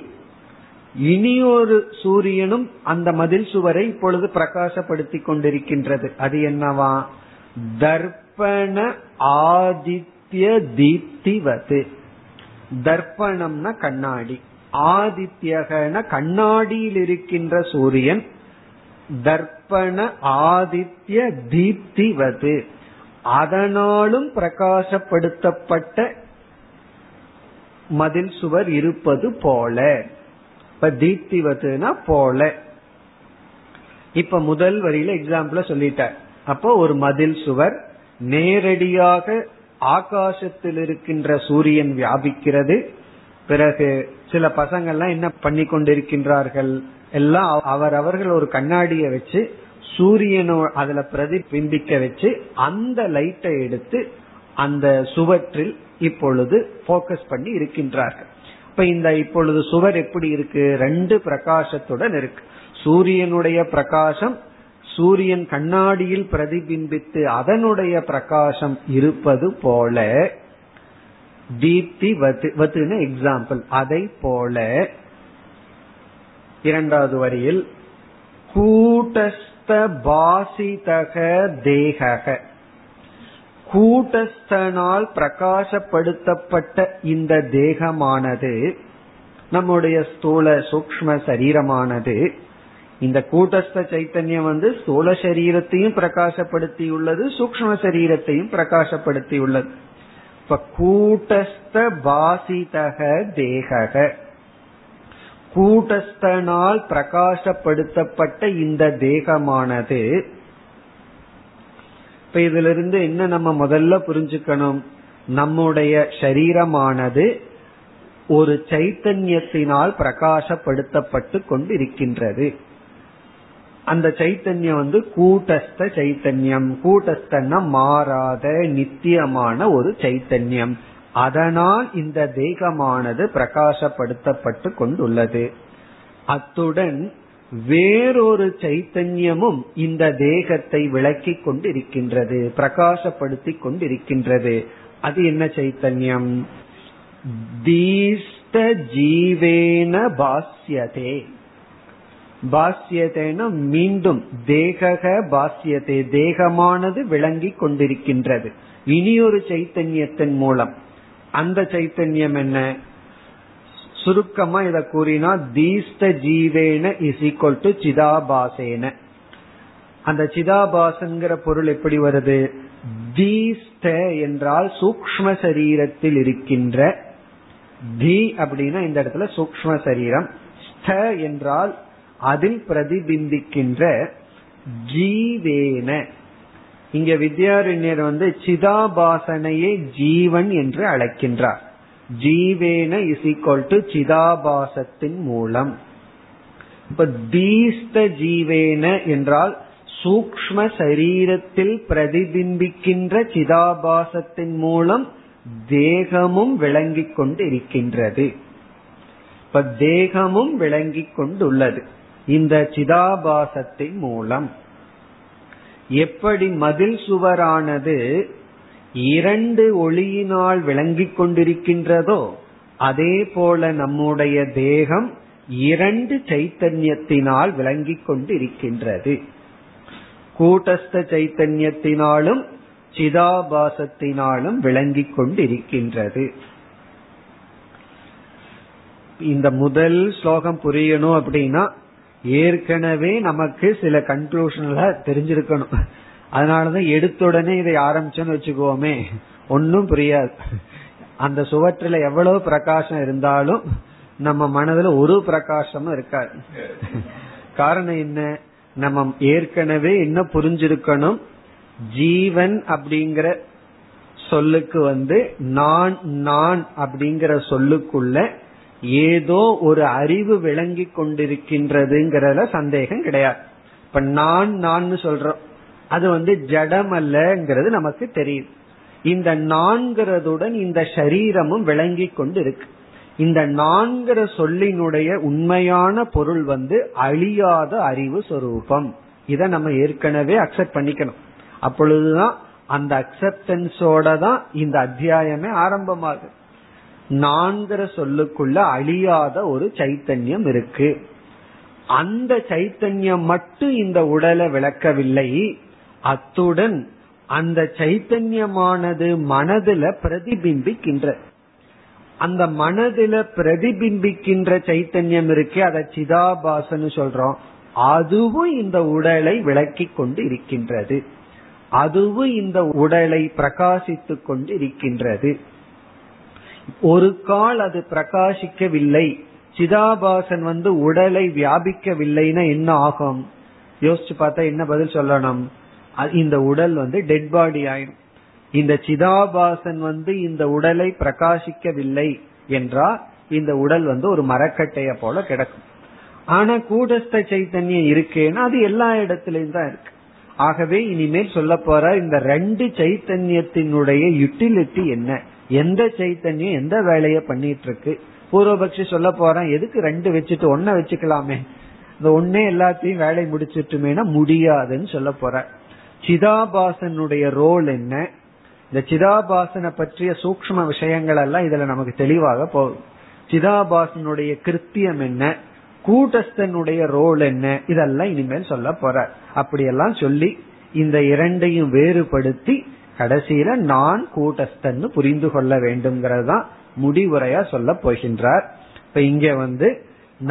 இனியொரு சூரியனும் அந்த மதில் சுவரை இப்பொழுது பிரகாசப்படுத்தி கொண்டிருக்கின்றது. அது என்னவா? தர்ப்பண ஆதித்ய தீப்திவது. தர்ப்பணம்னா கண்ணாடி, ஆதித்யகன கண்ணாடியில் இருக்கின்ற சூரியன். தர்ப்பண ஆதித்ய தீப்திவது, அதனாலும் பிரகாசப்படுத்தப்பட்ட மதில் சுவர் இருப்பது போல. இப்ப தீப்திவதுனா போல. இப்ப முதல் வரியில எக்ஸாம்பிள சொல்லிட்டார். அப்போ ஒரு மதில் சுவர், நேரடியாக ஆகாசத்தில் இருக்கின்ற சூரியன் வியாபிக்கிறது. பிறகு சில பசங்கள்லாம் என்ன பண்ணி கொண்டிருக்கின்றார்கள், எல்லாம் அவரவர்கள் ஒரு கண்ணாடிய வச்சு சூரியனோ அதுல பிரதிபிம்பிக்க வச்சு அந்த லைட்டை எடுத்து அந்த சுவற்றில் இப்பொழுது போக்கஸ் பண்ணி இருக்கின்றார்கள். இப்ப இந்த இப்பொழுது சுவர் எப்படி இருக்கு? ரெண்டு பிரகாசத்துடன் இருக்கு. சூரியனுடைய பிரகாசம், சூரியன் கண்ணாடியில் பிரதிபிம்பித்து அதனுடைய பிரகாசம் இருப்பது போல. தீப்தி வதுன்னு எக்ஸாம்பிள். அதை போல இரண்டாவது வரியில் கூட்டஸ்த பாசிதக தேகக. கூட்டஸ்தனால் பிரகாசப்படுத்தப்பட்ட இந்த தேகமானது, நம்முடைய ஸ்தூல சூக்ஷ்ம சரீரமானது, இந்த கூட்டஸ்த சைத்தன்யம் வந்து ஸ்தூல சரீரத்தையும் பிரகாசப்படுத்தி உள்ளது, சூக்ஷ்ம சரீரத்தையும் பிரகாசப்படுத்தி உள்ளது. இப்ப கூட்டஸ்த பாசிதக தேகக, கூட்டஸ்தனால் பிரகாசப்படுத்தப்பட்ட இந்த தேகமானது. இப்ப இதுல இருந்து என்ன நம்ம முதல்ல புரிஞ்சுக்கணும்? நம்முடைய சரீரமானது ஒரு சைத்தன்யத்தினால் பிரகாசப்படுத்தப்பட்டு கொண்டிருக்கின்றது. அந்த சைத்தன்யம் வந்து கூட்டஸ்த சைத்தன்யம். கூட்டஸ்தன்னா மாறாத நித்தியமான ஒரு சைத்தன்யம். அதனால் இந்த தேகமானது பிரகாசப்படுத்தப்பட்டு கொண்டுள்ளது. அத்துடன் வேறொரு சைத்தன்யமும் இந்த தேகத்தை விளக்கி கொண்டிருக்கின்றது, பிரகாசப்படுத்தி கொண்டிருக்கின்றது. அது என்ன சைத்தன்யம்? தீஷ்ட ஜீவேன பாஸ்யதே. பாஸ்யதேன மீண்டும் தேக பாஸ்யதே, தேகமானது விளங்கி கொண்டிருக்கின்றது இனியொரு சைத்தன்யத்தின் மூலம். அந்த சைத்தன்யம் என்ன? சுருக்கமா இத கூறினா தீஷ்ட ஜீவேன இஸ் ஈக்வல் டு சிதாபாசேன. அந்த சிதாபாசன்கிற பொருள் எப்படி வருது? தீஷ்ட என்றால் சூக்ஷ்ம சரீரத்தில் இருக்கின்ற, தி அப்படின்னா இந்த இடத்துல சூக்ஷ்ம சரீரம், ஸ்த என்றால் அதில் பிரதிபிம்பிக்கின்ற, ஜீவேன. இங்க வித்யாரண்யர் வந்து சிதாபாசனையே ஜீவன் என்று அழைக்கின்றார். ஜீவேன இஸ் ஈக்வல் டு சிதாபாசத்தின் மூலம். இப்ப தீஷ்ட ஜீவேன என்றால் சூக்ஷ்ம சரீரத்தில் பிரதிபிம்பிக்கின்ற சிதாபாசத்தின் மூலம் தேகமும் விளங்கி கொண்டு இருக்கின்றது. இப்ப தேகமும் விளங்கி கொண்டுள்ளது இந்த சிதாபாசத்தின் மூலம். எப்படி மதில் சுவரானது இரண்டு ஒளியினால் விளங்கி கொண்டிருக்கின்றதோ, அதே போல நம்முடைய தேகம் இரண்டு சைத்தன்யத்தினால் விளங்கி கொண்டிருக்கின்றது. கூட்டஸ்த சைத்தன்யத்தினாலும் சிதாபாசத்தினாலும் விளங்கி கொண்டிருக்கின்றது. இந்த முதல் ஸ்லோகம் புரியணும் அப்படின்னா ஏற்கனவே நமக்கு சில கன்க்ளூஷன்ல தெரிஞ்சிருக்கணும். அதனாலதான் எடுத்த உடனே இதை ஆரம்பிச்சோன்னு வச்சுக்கோமே, ஒன்னும் புரியாது. அந்த சுவற்றில எவ்வளவு பிரகாசம் இருந்தாலும் நம்ம மனதுல ஒரு பிரகாசமும் இருக்காது. காரணம் என்ன? நம்ம ஏற்கனவே என்ன புரிஞ்சிருக்கணும், ஜீவன் அப்படிங்கிற சொல்லுக்கு நான் நான் அப்படிங்கிற சொல்லுக்குள்ள ஏதோ ஒரு அறிவு விளங்கி கொண்டிருக்கின்றதுங்கிறதுல சந்தேகம் கிடையாது. இப்ப நான் நான் சொல்றோம், அது ஜடம் அல்லங்கிறது நமக்கு தெரியுது. இந்த நான்கிறதுடன் இந்த சரீரமும் விளங்கி கொண்டு இருக்கு. இந்த நான்கிற சொல்லினுடைய உண்மையான பொருள் அழியாத அறிவு சொரூபம். இத நம்ம ஏற்கனவே அக்செப்ட் பண்ணிக்கணும். அப்பொழுதுதான் அந்த அக்செப்டன்ஸோட தான் இந்த அத்தியாயமே ஆரம்பமாகும். நான்கிற சொல்லுக்குள்ள அழியாத ஒரு சைத்தன்யம் இருக்கு. அந்த சைத்தன்யம் மட்டும் இந்த உடலை விளக்கவில்லை, அத்துடன் அந்த சைத்தன்யமானது மனதுல பிரதிபிம்பிக்கின்ற, அந்த மனதுல பிரதிபிம்பிக்கின்ற சைத்தன்யம் இருக்கே, அத சிதாபாசன்னு சொல்றோம். அதுவும் இந்த உடலை விளக்கி கொண்டு இருக்கின்றது, அதுவும் இந்த உடலை பிரகாசித்து கொண்டு இருக்கின்றது. ஒரு கால் அது பிரகாசிக்கவில்லை, சிதாபாசன் உடலை வியாபிக்கவில்லைன்னா என்ன ஆகும்? யோசிச்சு பார்த்தா என்ன பதில் சொல்லணும்? இந்த உடல் டெட் பாடி ஆயிடும். இந்த சிதாபாசன் இந்த உடலை பிரகாசிக்கவில்லை என்றால் இந்த உடல் ஒரு மரக்கட்டைய போல கிடக்கும். ஆனா கூடஸ்த சைத்தன்யம் இருக்கேன்னா அது எல்லா இடத்திலையும் தான் இருக்கு. ஆகவே இனிமேல் சொல்ல போற இந்த ரெண்டு சைத்தன்யத்தினுடைய யூட்டிலிட்டி என்ன, எந்த சைத்தன்யம் எந்த வேலைய பண்ணிட்டு இருக்கு? பூர்வபக்ஷி சொல்ல போறான், எதுக்கு ரெண்டு வச்சுட்டு ஒன்ன வச்சுக்கலாமே, இந்த ஒன்னே எல்லாத்தையும் வேலை முடிச்சுட்டுமேனா முடியாதுன்னு சொல்ல போற. சிதாபாசனுடைய ரோல் என்ன, இந்த சிதாபாசனை பற்றிய சூக்ஷ்ம விஷயங்கள் எல்லாம் இதுல நமக்கு தெளிவாக போகும். சிதாபாசனுடைய கிருத்தியம் என்ன, கூட்டஸ்தனுடைய ரோல் என்ன, இதெல்லாம் இனிமேல் சொல்ல போற. அப்படியெல்லாம் சொல்லி இந்த இரண்டையும் வேறுபடுத்தி கடைசியில நான் கூட்டஸ்தன்னு புரிந்து கொள்ள வேண்டும்ங்கிறது தான் முடிவுரையா சொல்ல போகின்றார். இப்ப இங்க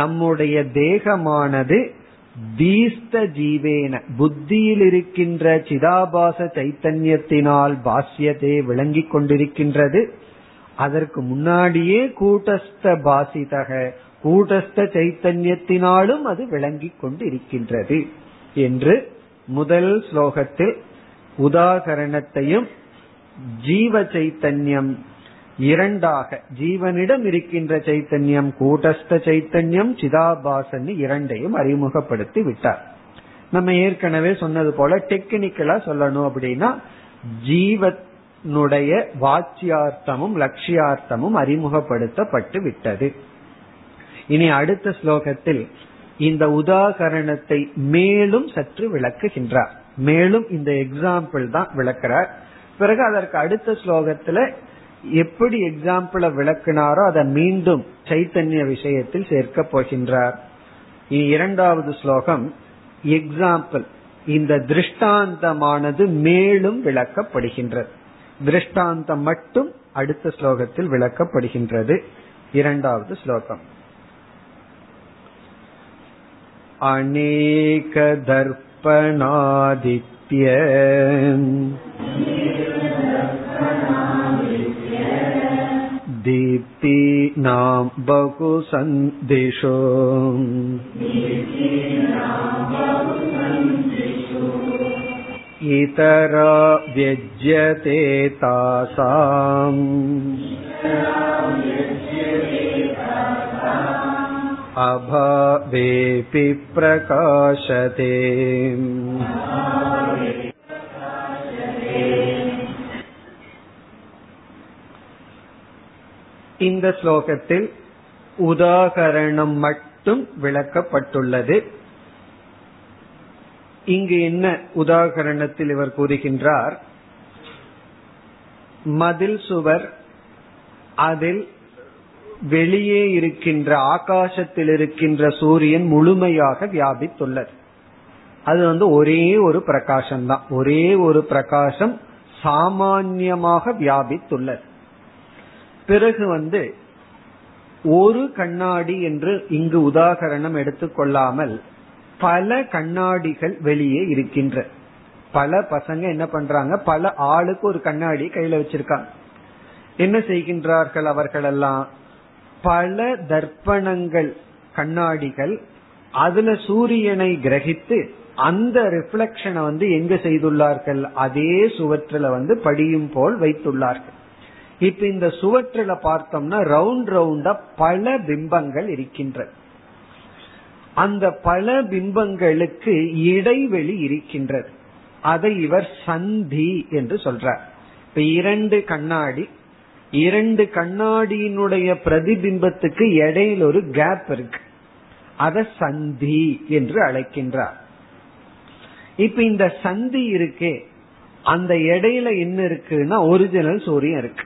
நம்முடைய தேகமானது தீஸ்த ஜீவேன, புத்தியில் இருக்கின்ற சிதாபாச சைத்தன்யத்தினால் பாஸ்யத்தை விளங்கி கொண்டிருக்கின்றது. அதற்கு முன்னாடியே கூட்டஸ்த பாசிதக, கூட்டஸ்த சைத்தன்யத்தினாலும் அது விளங்கி கொண்டு இருக்கின்றது என்று முதல் ஸ்லோகத்தில் உதாகரணத்தையும் ஜீவ சைத்தன்யம் இரண்டாக, ஜீவனிடம் இருக்கின்ற சைத்தன்யம் கூட்டஸ்த சைத்தன்யம் சிதாபாசன் இரண்டையும் அறிமுகப்படுத்தி விட்டார். நம்ம ஏற்கனவே சொன்னது போல டெக்னிக்கலா சொல்லணும் அப்படின்னா ஜீவனுடைய வாச்சியார்த்தமும் லட்சியார்த்தமும் அறிமுகப்படுத்தப்பட்டு விட்டது. இனி அடுத்த ஸ்லோகத்தில் இந்த உதாகரணத்தை மேலும் சற்று விளக்குகின்றார். மேலும் இந்த எக்ஸாம்பிள் தான் விளக்கிறார். பிறகு அதற்கு அடுத்த ஸ்லோகத்துல எப்படி எக்ஸாம்பிள விளக்குனாரோ அதை மீண்டும் சைத்தன்ய விஷயத்தில் சேர்க்க போகின்றார். இரண்டாவது ஸ்லோகம் எக்ஸாம்பிள், இந்த திருஷ்டாந்தமானது மேலும் விளக்கப்படுகின்றது. திருஷ்டாந்தம் மட்டும் அடுத்த ஸ்லோகத்தில் விளக்கப்படுகின்றது. இரண்டாவது ஸ்லோகம் அநேக தர்ப்பணாதித்ய தீப்தீனாம் பகு சந்திஷோ இதரா வ்யஜ்யதே தாசாம் அபாவேபி பிரகாஷதே. இந்த ஸ்லோகத்தில் உதாகரணம் மட்டும் விளக்கப்பட்டுள்ளது. இங்கு என்ன உதாகரணத்தில் இவர் கூறுகின்றார், மதில் சுவர், அதில் வெளியே இருக்கின்ற ஆகாசத்தில் இருக்கின்ற சூரியன் முழுமையாக வியாபித்துள்ளது. அது ஒரே ஒரு பிரகாசம் தான், ஒரே ஒரு பிரகாசம் சாமான்யமாக வியாபித்துள்ளது. பிறகு ஒரு கண்ணாடி என்று இங்கு உதாகரணம் எடுத்துக்கொள்ளாமல் பல கண்ணாடிகள் வெளியே இருக்கின்ற. பல பசங்க என்ன பண்றாங்க, பல ஆளுக்கு ஒரு கண்ணாடி கையில வச்சிருக்காங்க. என்ன செய்கின்றார்கள் அவர்களெல்லாம், பல தர்ப்பணங்கள் கண்ணாடிகள், அதுல சூரியனை கிரகித்து அந்த ரிஃப்ளெக்ஷனை எங்க செய்துள்ளார்கள், அதே சுவற்றில படியும் போல் வைத்துள்ளார்கள். இப்ப இந்த சுவற்றில பார்த்தோம்னா ரவுண்ட் ரவுண்டா பல பிம்பங்கள் இருக்கின்ற. அந்த பல பிம்பங்களுக்கு இடைவெளி இருக்கின்றது. அதை இவர் சந்தி என்று சொல்றார். இப்ப இரண்டு கண்ணாடியினுடைய பிரதிபிம்பத்துக்கு இடையில் ஒரு கேப் இருக்கு, அத சந்தி என்று அழைக்கின்றார். இப்ப இந்த சந்தி இருக்கே, அந்த இடையில என்ன இருக்குன்னா ஒரிஜினல் சூரியன் இருக்கு.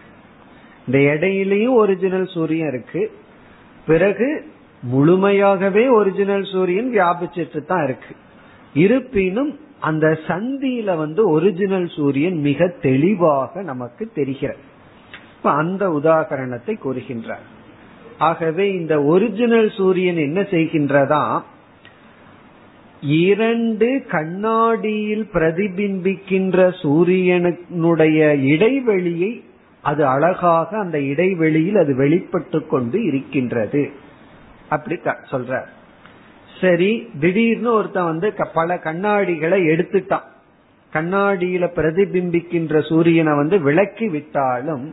இந்த இடையிலயும் ஒரிஜினல் சூரியன் இருக்கு, பிறகு முழுமையாகவே ஒரிஜினல் சூரியன் வியாபிச்சிட்டு தான் இருக்கு. இருப்பினும் அந்த சந்தியில ஒரிஜினல் சூரியன் மிக தெளிவாக நமக்கு தெரிகிறது. அந்த உதாரணத்தை கூறுகின்றார். ஆகவே இந்த ஒரிஜினல் சூரியன் என்ன செய்கின்றதா, இரண்டு கண்ணாடியில் பிரதிபிம்பிக்கின்ற சூரியனுடைய இடைவெளியை அது அழகாக அந்த இடைவெளியில் அது வெளிப்பட்டு கொண்டு இருக்கின்றது அப்படி சொல்ற. சரி, திடீர்னு ஒருத்தன் பல கண்ணாடிகளை எடுத்துட்டான், கண்ணாடியில பிரதிபிம்பிக்கின்ற சூரியனை விளக்கி விட்டாலும்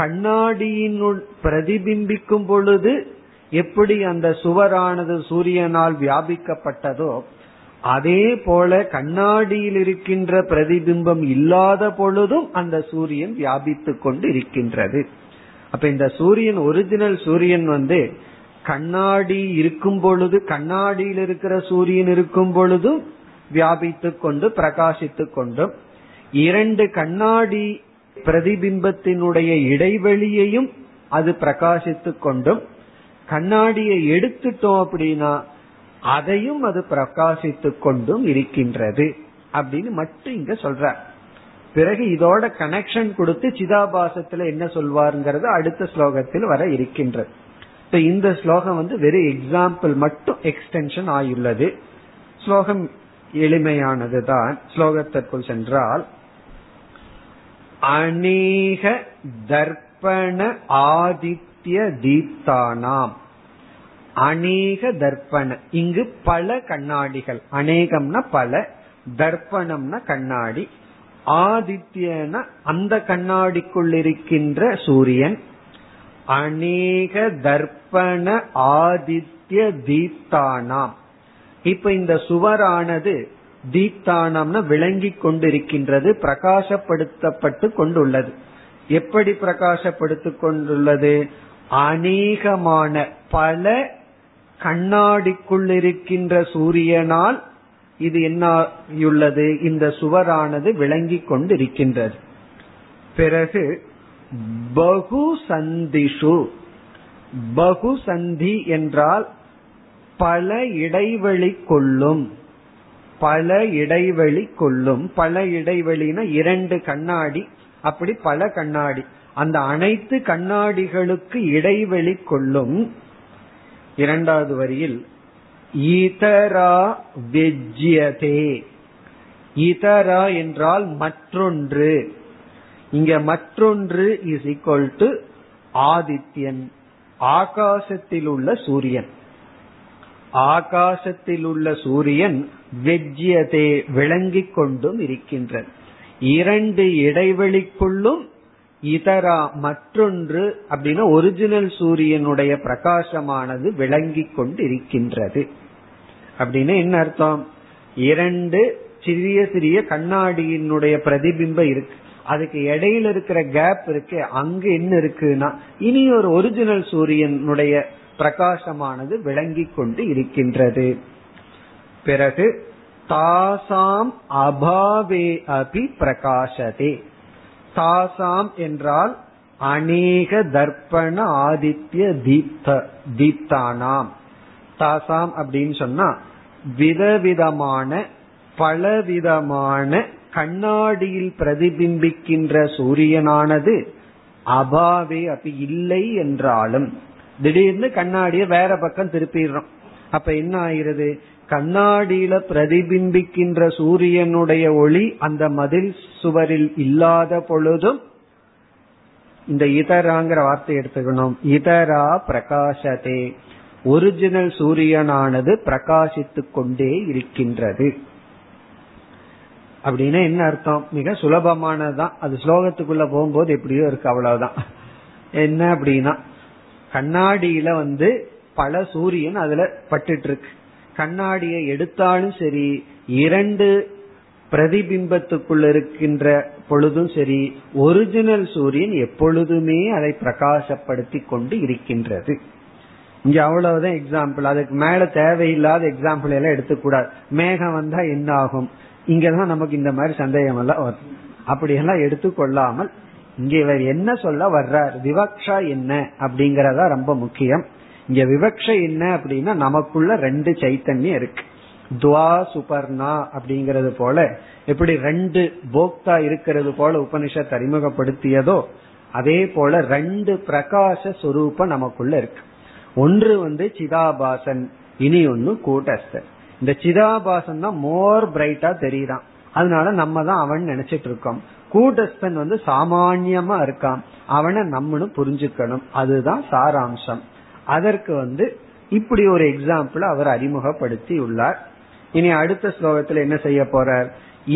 கண்ணாடியினுள் பிரதிபிம்பிக்கும் பொழுது எப்படி அந்த சுவரானது சூரியனால் வியாபிக்கப்பட்டதோ அதே போல கண்ணாடியில் இருக்கின்ற பிரதிபிம்பம் இல்லாத பொழுதும் அந்த சூரியன் வியாபித்து கொண்டு இருக்கின்றது. அப்ப இந்த சூரியன், ஒரிஜினல் சூரியன் கண்ணாடி இருக்கும் பொழுது, கண்ணாடியில் இருக்கிற சூரியன் இருக்கும் பொழுதும் வியாபித்து கொண்டு பிரகாசித்து கொண்டும், இரண்டு கண்ணாடி பிரதிபிம்பத்தினுடைய இடைவெளியையும் அது பிரகாசித்து கொண்டும், கண்ணாடியை எடுத்துட்டோம் அப்படின்னா அதையும் அது பிரகாசித்து கொண்டும் இருக்கின்றது அப்படின்னு மட்டும் இங்க சொல்ற. பிறகு இதோட கனெக்ஷன் கொடுத்து சிதாபாசத்துல என்ன சொல்வாருங்கிறது அடுத்த ஸ்லோகத்தில் வர இருக்கின்றது. இப்ப இந்த ஸ்லோகம் வெறும் எக்ஸாம்பிள் மட்டும் எக்ஸ்டென்ஷன் ஆயுள்ளது. ஸ்லோகம் எளிமையானதுதான். ஸ்லோகத்திற்குள் சென்றால், அநேக தர்ப்பண ஆதித்ய தீப்தானாம். அநேக தர்ப்பண, இங்கு பல கண்ணாடிகள், அநேகம்னா பல, தர்ப்பணம்னா கண்ணாடி, ஆதித்யன அந்த கண்ணாடிக்குள் இருக்கின்ற சூரியன். அநேக தர்ப்பண ஆதித்ய தீப்தானாம். இப்ப இந்த சுவரானது தீப்தானம்னா விளங்கி கொண்டிருக்கின்றது, பிரகாசப்படுத்தப்பட்டு கொண்டுள்ளது. எப்படி பிரகாசப்படுத்தி கொண்டுள்ளது, அநேகமான பல கண்ணாடிக்குள் இருக்கின்ற சூரியனால் இது என்னாயுள்ளது, இந்த சுவரானது விளங்கி கொண்டிருக்கின்றது. பிறகு பகு சந்திஷு, பகு சந்தி என்றால் பல இடைவெளி கொள்ளும், பல இடைவெளி கொள்ளும். பல இடைவெளினா இரண்டு கண்ணாடி, அப்படி பல கண்ணாடி, அந்த அனைத்து கண்ணாடிகளுக்கு இடைவெளி கொள்ளும். இரண்டாவது வரியில் இதரா விஜ்யதே, இதரா என்றால் மற்றொன்று, இங்க மற்றொன்று இஸ் ஈக்வல் டு ஆதித்யன், ஆகாசத்தில் உள்ள சூரியன். ஆகாசத்தில் உள்ள சூரியன் வெஜ்யதே விளங்கி கொண்டும் இருக்கின்றது. இரண்டு இடைவெளிக்குள்ளும் இதரா மற்றொன்று அப்படின்னா ஒரிஜினல் சூரியனுடைய பிரகாசமானது விளங்கி கொண்டு இருக்கின்றது. அப்படின்னு என்ன அர்த்தம், இரண்டு சிறிய சிறிய கண்ணாடியினுடைய பிரதிபிம்பம் இருக்கு, அதுக்கு இடையில இருக்கிற கேப் இருக்கு, அங்க என்ன இருக்குன்னா இனி ஒரு ஒரிஜினல் சூரியனுடைய பிரகாசமானது விளங்கி கொண்டு இருக்கின்றது. பிறகு தாசாம் அபாவே அபி பிரகாசதே. தாசாம் என்றால் அநேக தர்ப்பண ஆதித்ய தீப்தானாம். தாசாம் அப்படின்னு சொன்னா விதவிதமான பலவிதமான கண்ணாடியில் பிரதிபிம்பிக்கின்ற சூரியனானது அபாவே அப்படி இல்லை என்றாலும், திடீர்னு கண்ணாடிய வேற பக்கம் திருப்பிடுறோம், அப்ப என்ன ஆகிறது, கண்ணாடியில பிரதிபிம்பிக்கின்ற சூரியனுடைய ஒளி அந்த மதில் சுவரில் இல்லாத பொழுதும், இந்த இதராங்கிற வார்த்தை எடுத்துக்கணும், இதரா பிரகாசதே, ஒரிஜினல் சூரியனானது பிரகாசித்துக் கொண்டே இருக்கின்றது. அப்படின்னா என்ன அர்த்தம்? மிக சுலபமானதுதான், அது ஸ்லோகத்துக்குள்ள போகும்போது எப்படியோ இருக்கு, அவ்வளவுதான். என்ன அப்படின்னா, கண்ணாடியில பல சூரியன் அதுல பட்டுட்டு இருக்கு. கண்ணாடியை எடுத்தாலும் சரி, இரண்டு பிரதிபிம்பத்துக்குள்ள இருக்கின்ற பொழுதும் சரி, ஒரிஜினல் சூரியன் எப்பொழுதுமே அதை பிரகாசப்படுத்தி கொண்டு இருக்கின்றது. இங்க அவ்வளவுதான் எக்ஸாம்பிள். அதுக்கு மேல தேவையில்லாத எக்ஸாம்பிள் எல்லாம் எடுத்துக்கூடாது. மேகம் வந்தா என்ன ஆகும், இங்கதான் நமக்கு இந்த மாதிரி சந்தேகம் எல்லாம் வரும். அப்படியெல்லாம் எடுத்துக்கொள்ளாமல் இங்க இவர் என்ன சொல்ல வர்றார், விவக்ஷா என்ன அப்படிங்கறதா ரொம்ப முக்கியம். இங்க விவக்ஷை என்ன அப்படின்னா, நமக்குள்ள ரெண்டு சைத்தன்யம் இருக்கு. துவா சுபர்ணா அப்படிங்கறது போல, எப்படி ரெண்டு போக்தா இருக்கிறது போல உபனிஷத் அறிமுகப்படுத்தியதோ, அதே போல ரெண்டு பிரகாச சொரூபம் நமக்குள்ள இருக்கு. ஒன்று சிதாபாசன், இனி ஒன்னு கூட்டஸ்தன். இந்த சிதாபாசன் தான் மோர் பிரைட்டா தெரியுதான், அதனால நம்ம தான் அவன் நினைச்சிட்டு இருக்கோம். கூட்டஸ்தன் சாமான்யமா இருக்கான், அவனை நம்மளும் புரிஞ்சுக்கணும். அதுதான் சாராம்சம். அதற்கு இப்படி ஒரு எக்ஸாம்பிள் அவர் அறிமுகப்படுத்தி உள்ளார். இனி அடுத்த ஸ்லோகத்துல என்ன செய்ய போறார்,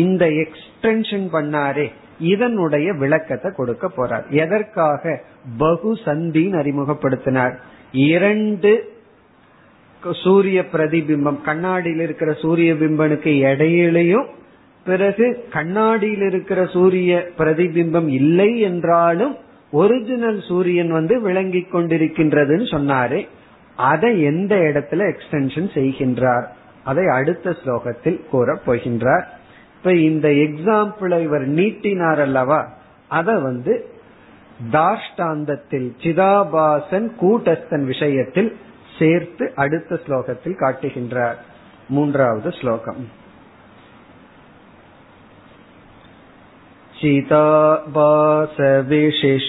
இந்த எக்ஸ்டென்ஷன் பண்ணாரே இதனுடைய விளக்கத்தை கொடுக்க போறார். எதற்காக பகு சந்தின்னு அறிமுகப்படுத்தினார்? இரண்டு சூரிய பிரதிபிம்பம், கண்ணாடியில் இருக்கிற சூரிய பிம்பனுக்கு இடையிலையும், பிறகு கண்ணாடியில் இருக்கிற சூரிய பிரதிபிம்பம் இல்லை என்றாலும் ஒரிஜினல் சூரியன் விளங்கி கொண்டிருக்கின்றதுன்னு சொன்னாரே, அதை எந்த இடத்துல எக்ஸ்டென்ஷன் செய்கின்றார், அதை அடுத்த ஸ்லோகத்தில் கூற போகின்றார். இப்ப இந்த எக்ஸாம்பிளை இவர் நீட்டினார் அல்லவா, அத தாஷ்டாந்தத்தில் சிதாபாசன் கூட்டஸ்தன் விஷயத்தில் சேர்த்து அடுத்த ஸ்லோகத்தில் காட்டுகின்றார். மூன்றாவது ஸ்லோகம், சிதாபாச விசிஷ்டானாம்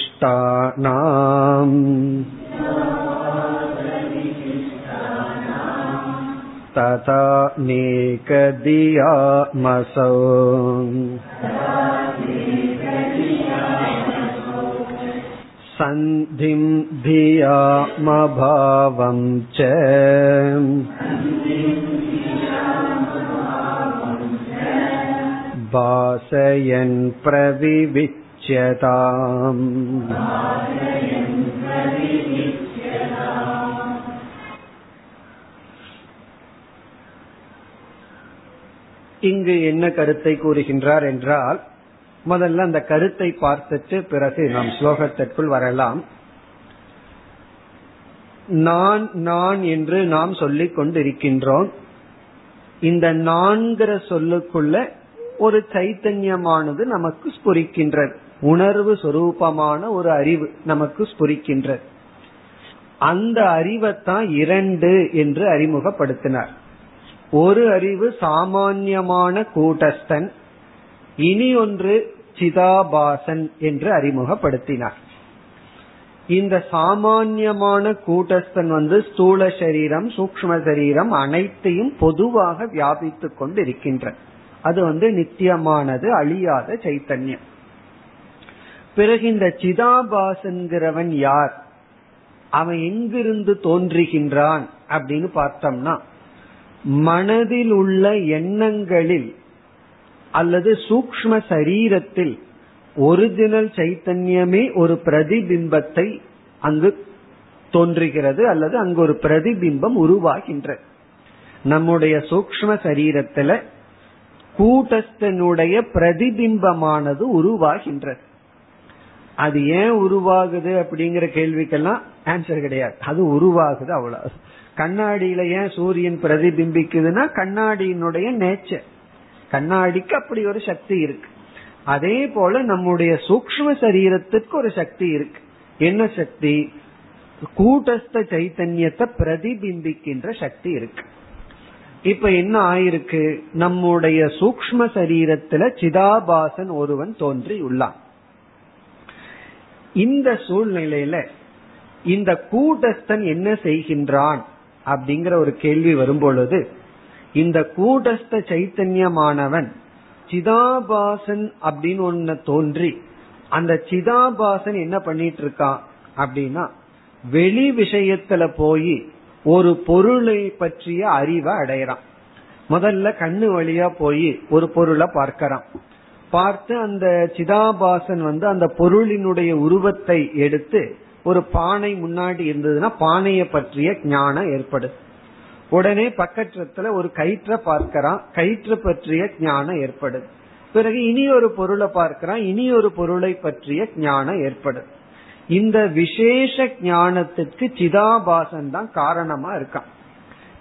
ததா நேகதியாமஸோ சந்திம் தியாமபாவம் ச பாசயன் பிரவிவிச்யதாம். இங்கு என்ன கருத்தை கூறுகின்றார் என்றால், முதல்ல அந்த கருத்தை பார்த்துட்டு பிறகு நாம் ஸ்லோகத்திற்குள் வரலாம். நான் நான் என்று நாம் சொல்லிக் கொண்டிருக்கின்றோம். இந்த நான்கிற சொல்லுக்குள்ள ஒரு சைத்தன்யமானது நமக்கு ஸ்புரிக்கின்றது, உணர்வு சொரூபமான ஒரு அறிவு நமக்கு ஸ்புரிக்கின்றது. அந்த அறிவைத்தான் இரண்டு என்று அறிமுகப்படுத்தினார். ஒரு அறிவு சாமான்யமான கூட்டஸ்தன், இனி ஒன்று சிதாபாசன் என்று அறிமுகப்படுத்தினார். இந்த சாமான்யமான கூட்டஸ்தன் ஸ்தூல சரீரம் சூக்ஷ்ம சரீரம் அனைத்தையும் பொதுவாக வியாபித்து கொண்டு இருக்கின்ற, அது நித்தியமானது அழியாத சைத்தன்யம். பிறகு இந்த சிதாபாசன்கிறவன் யார், அவன் எங்கிருந்து தோன்றுகின்றான் அப்படின்னு பார்த்தோம்னா, மனதில் உள்ள எண்ணங்களில் அல்லது சூக்ஷ்ம சரீரத்தில் ஒரிஜினல் சைத்தன்யமே ஒரு பிரதிபிம்பத்தை அங்கு தோன்றுகிறது, அல்லது அங்கு ஒரு பிரதிபிம்பம் உருவாகின்ற. நம்முடைய சூக்ஷ்ம சரீரத்துல கூட்டஸ்தனுடைய பிரதிபிம்பமானது உருவாகின்றது. அது ஏன் உருவாகுது அப்படிங்கிற கேள்விக்கெல்லாம் ஆன்சர் கிடையாது, அது உருவாகுது அவ்வளவு. கண்ணாடியில ஏன் சூரியன் பிரதிபிம்பிக்குதுன்னா, கண்ணாடியினுடைய நேச்சர், கண்ணாடிக்கு அப்படி ஒரு சக்தி இருக்கு. அதே போல நம்முடைய சூக்ஷ்ம சரீரத்திற்கு ஒரு சக்தி இருக்கு. என்ன சக்தி? கூட்டஸ்த சைத்தன்யத்தை பிரதிபிம்பிக்கின்ற சக்தி இருக்கு. இப்ப என்ன ஆயிருக்கு, நம்முடைய சூக்ஷ்ம சரீரத்துல சிதாபாசன் ஒருவன் தோன்றி உள்ளான். இந்த சூழ்நிலையில இந்த கூட்டஸ்தன் என்ன செய்கின்றான் அப்படிங்கிற ஒரு கேள்வி வரும்பொழுது, இந்த கூடஸ்த சைத்தன்யமானவன் சிதாபாசன் அப்படின்னு ஒன்னு தோன்றி, அந்த சிதாபாசன் என்ன பண்ணிட்டு இருக்கான் அப்படின்னா, வெளி விஷயத்துல போய் ஒரு பொருளை பற்றிய அறிவை அடையறான். முதல்ல கண்ணு வழியா போய் ஒரு பொருளை பார்க்கறான். பார்த்து அந்த சிதாபாசன் வந்து அந்த பொருளினுடைய உருவத்தை எடுத்து, ஒரு பானை முன்னாடி இருந்ததுன்னா பானையை பற்றிய ஞானம் ஏற்படுது. உடனே பக்கத்துல ஒரு கயிற்ற பார்க்கிறான், கயிற்று பற்றிய ஞானம் ஏற்படுது. பிறகு இனி ஒரு பொருளை பார்க்கிறான், இனி ஒரு பொருளை பற்றிய ஞானம் ஏற்படுது. இந்த விசேஷ ஞானத்துக்கு சிதாபாசன் தான் காரணமா இருக்கான்.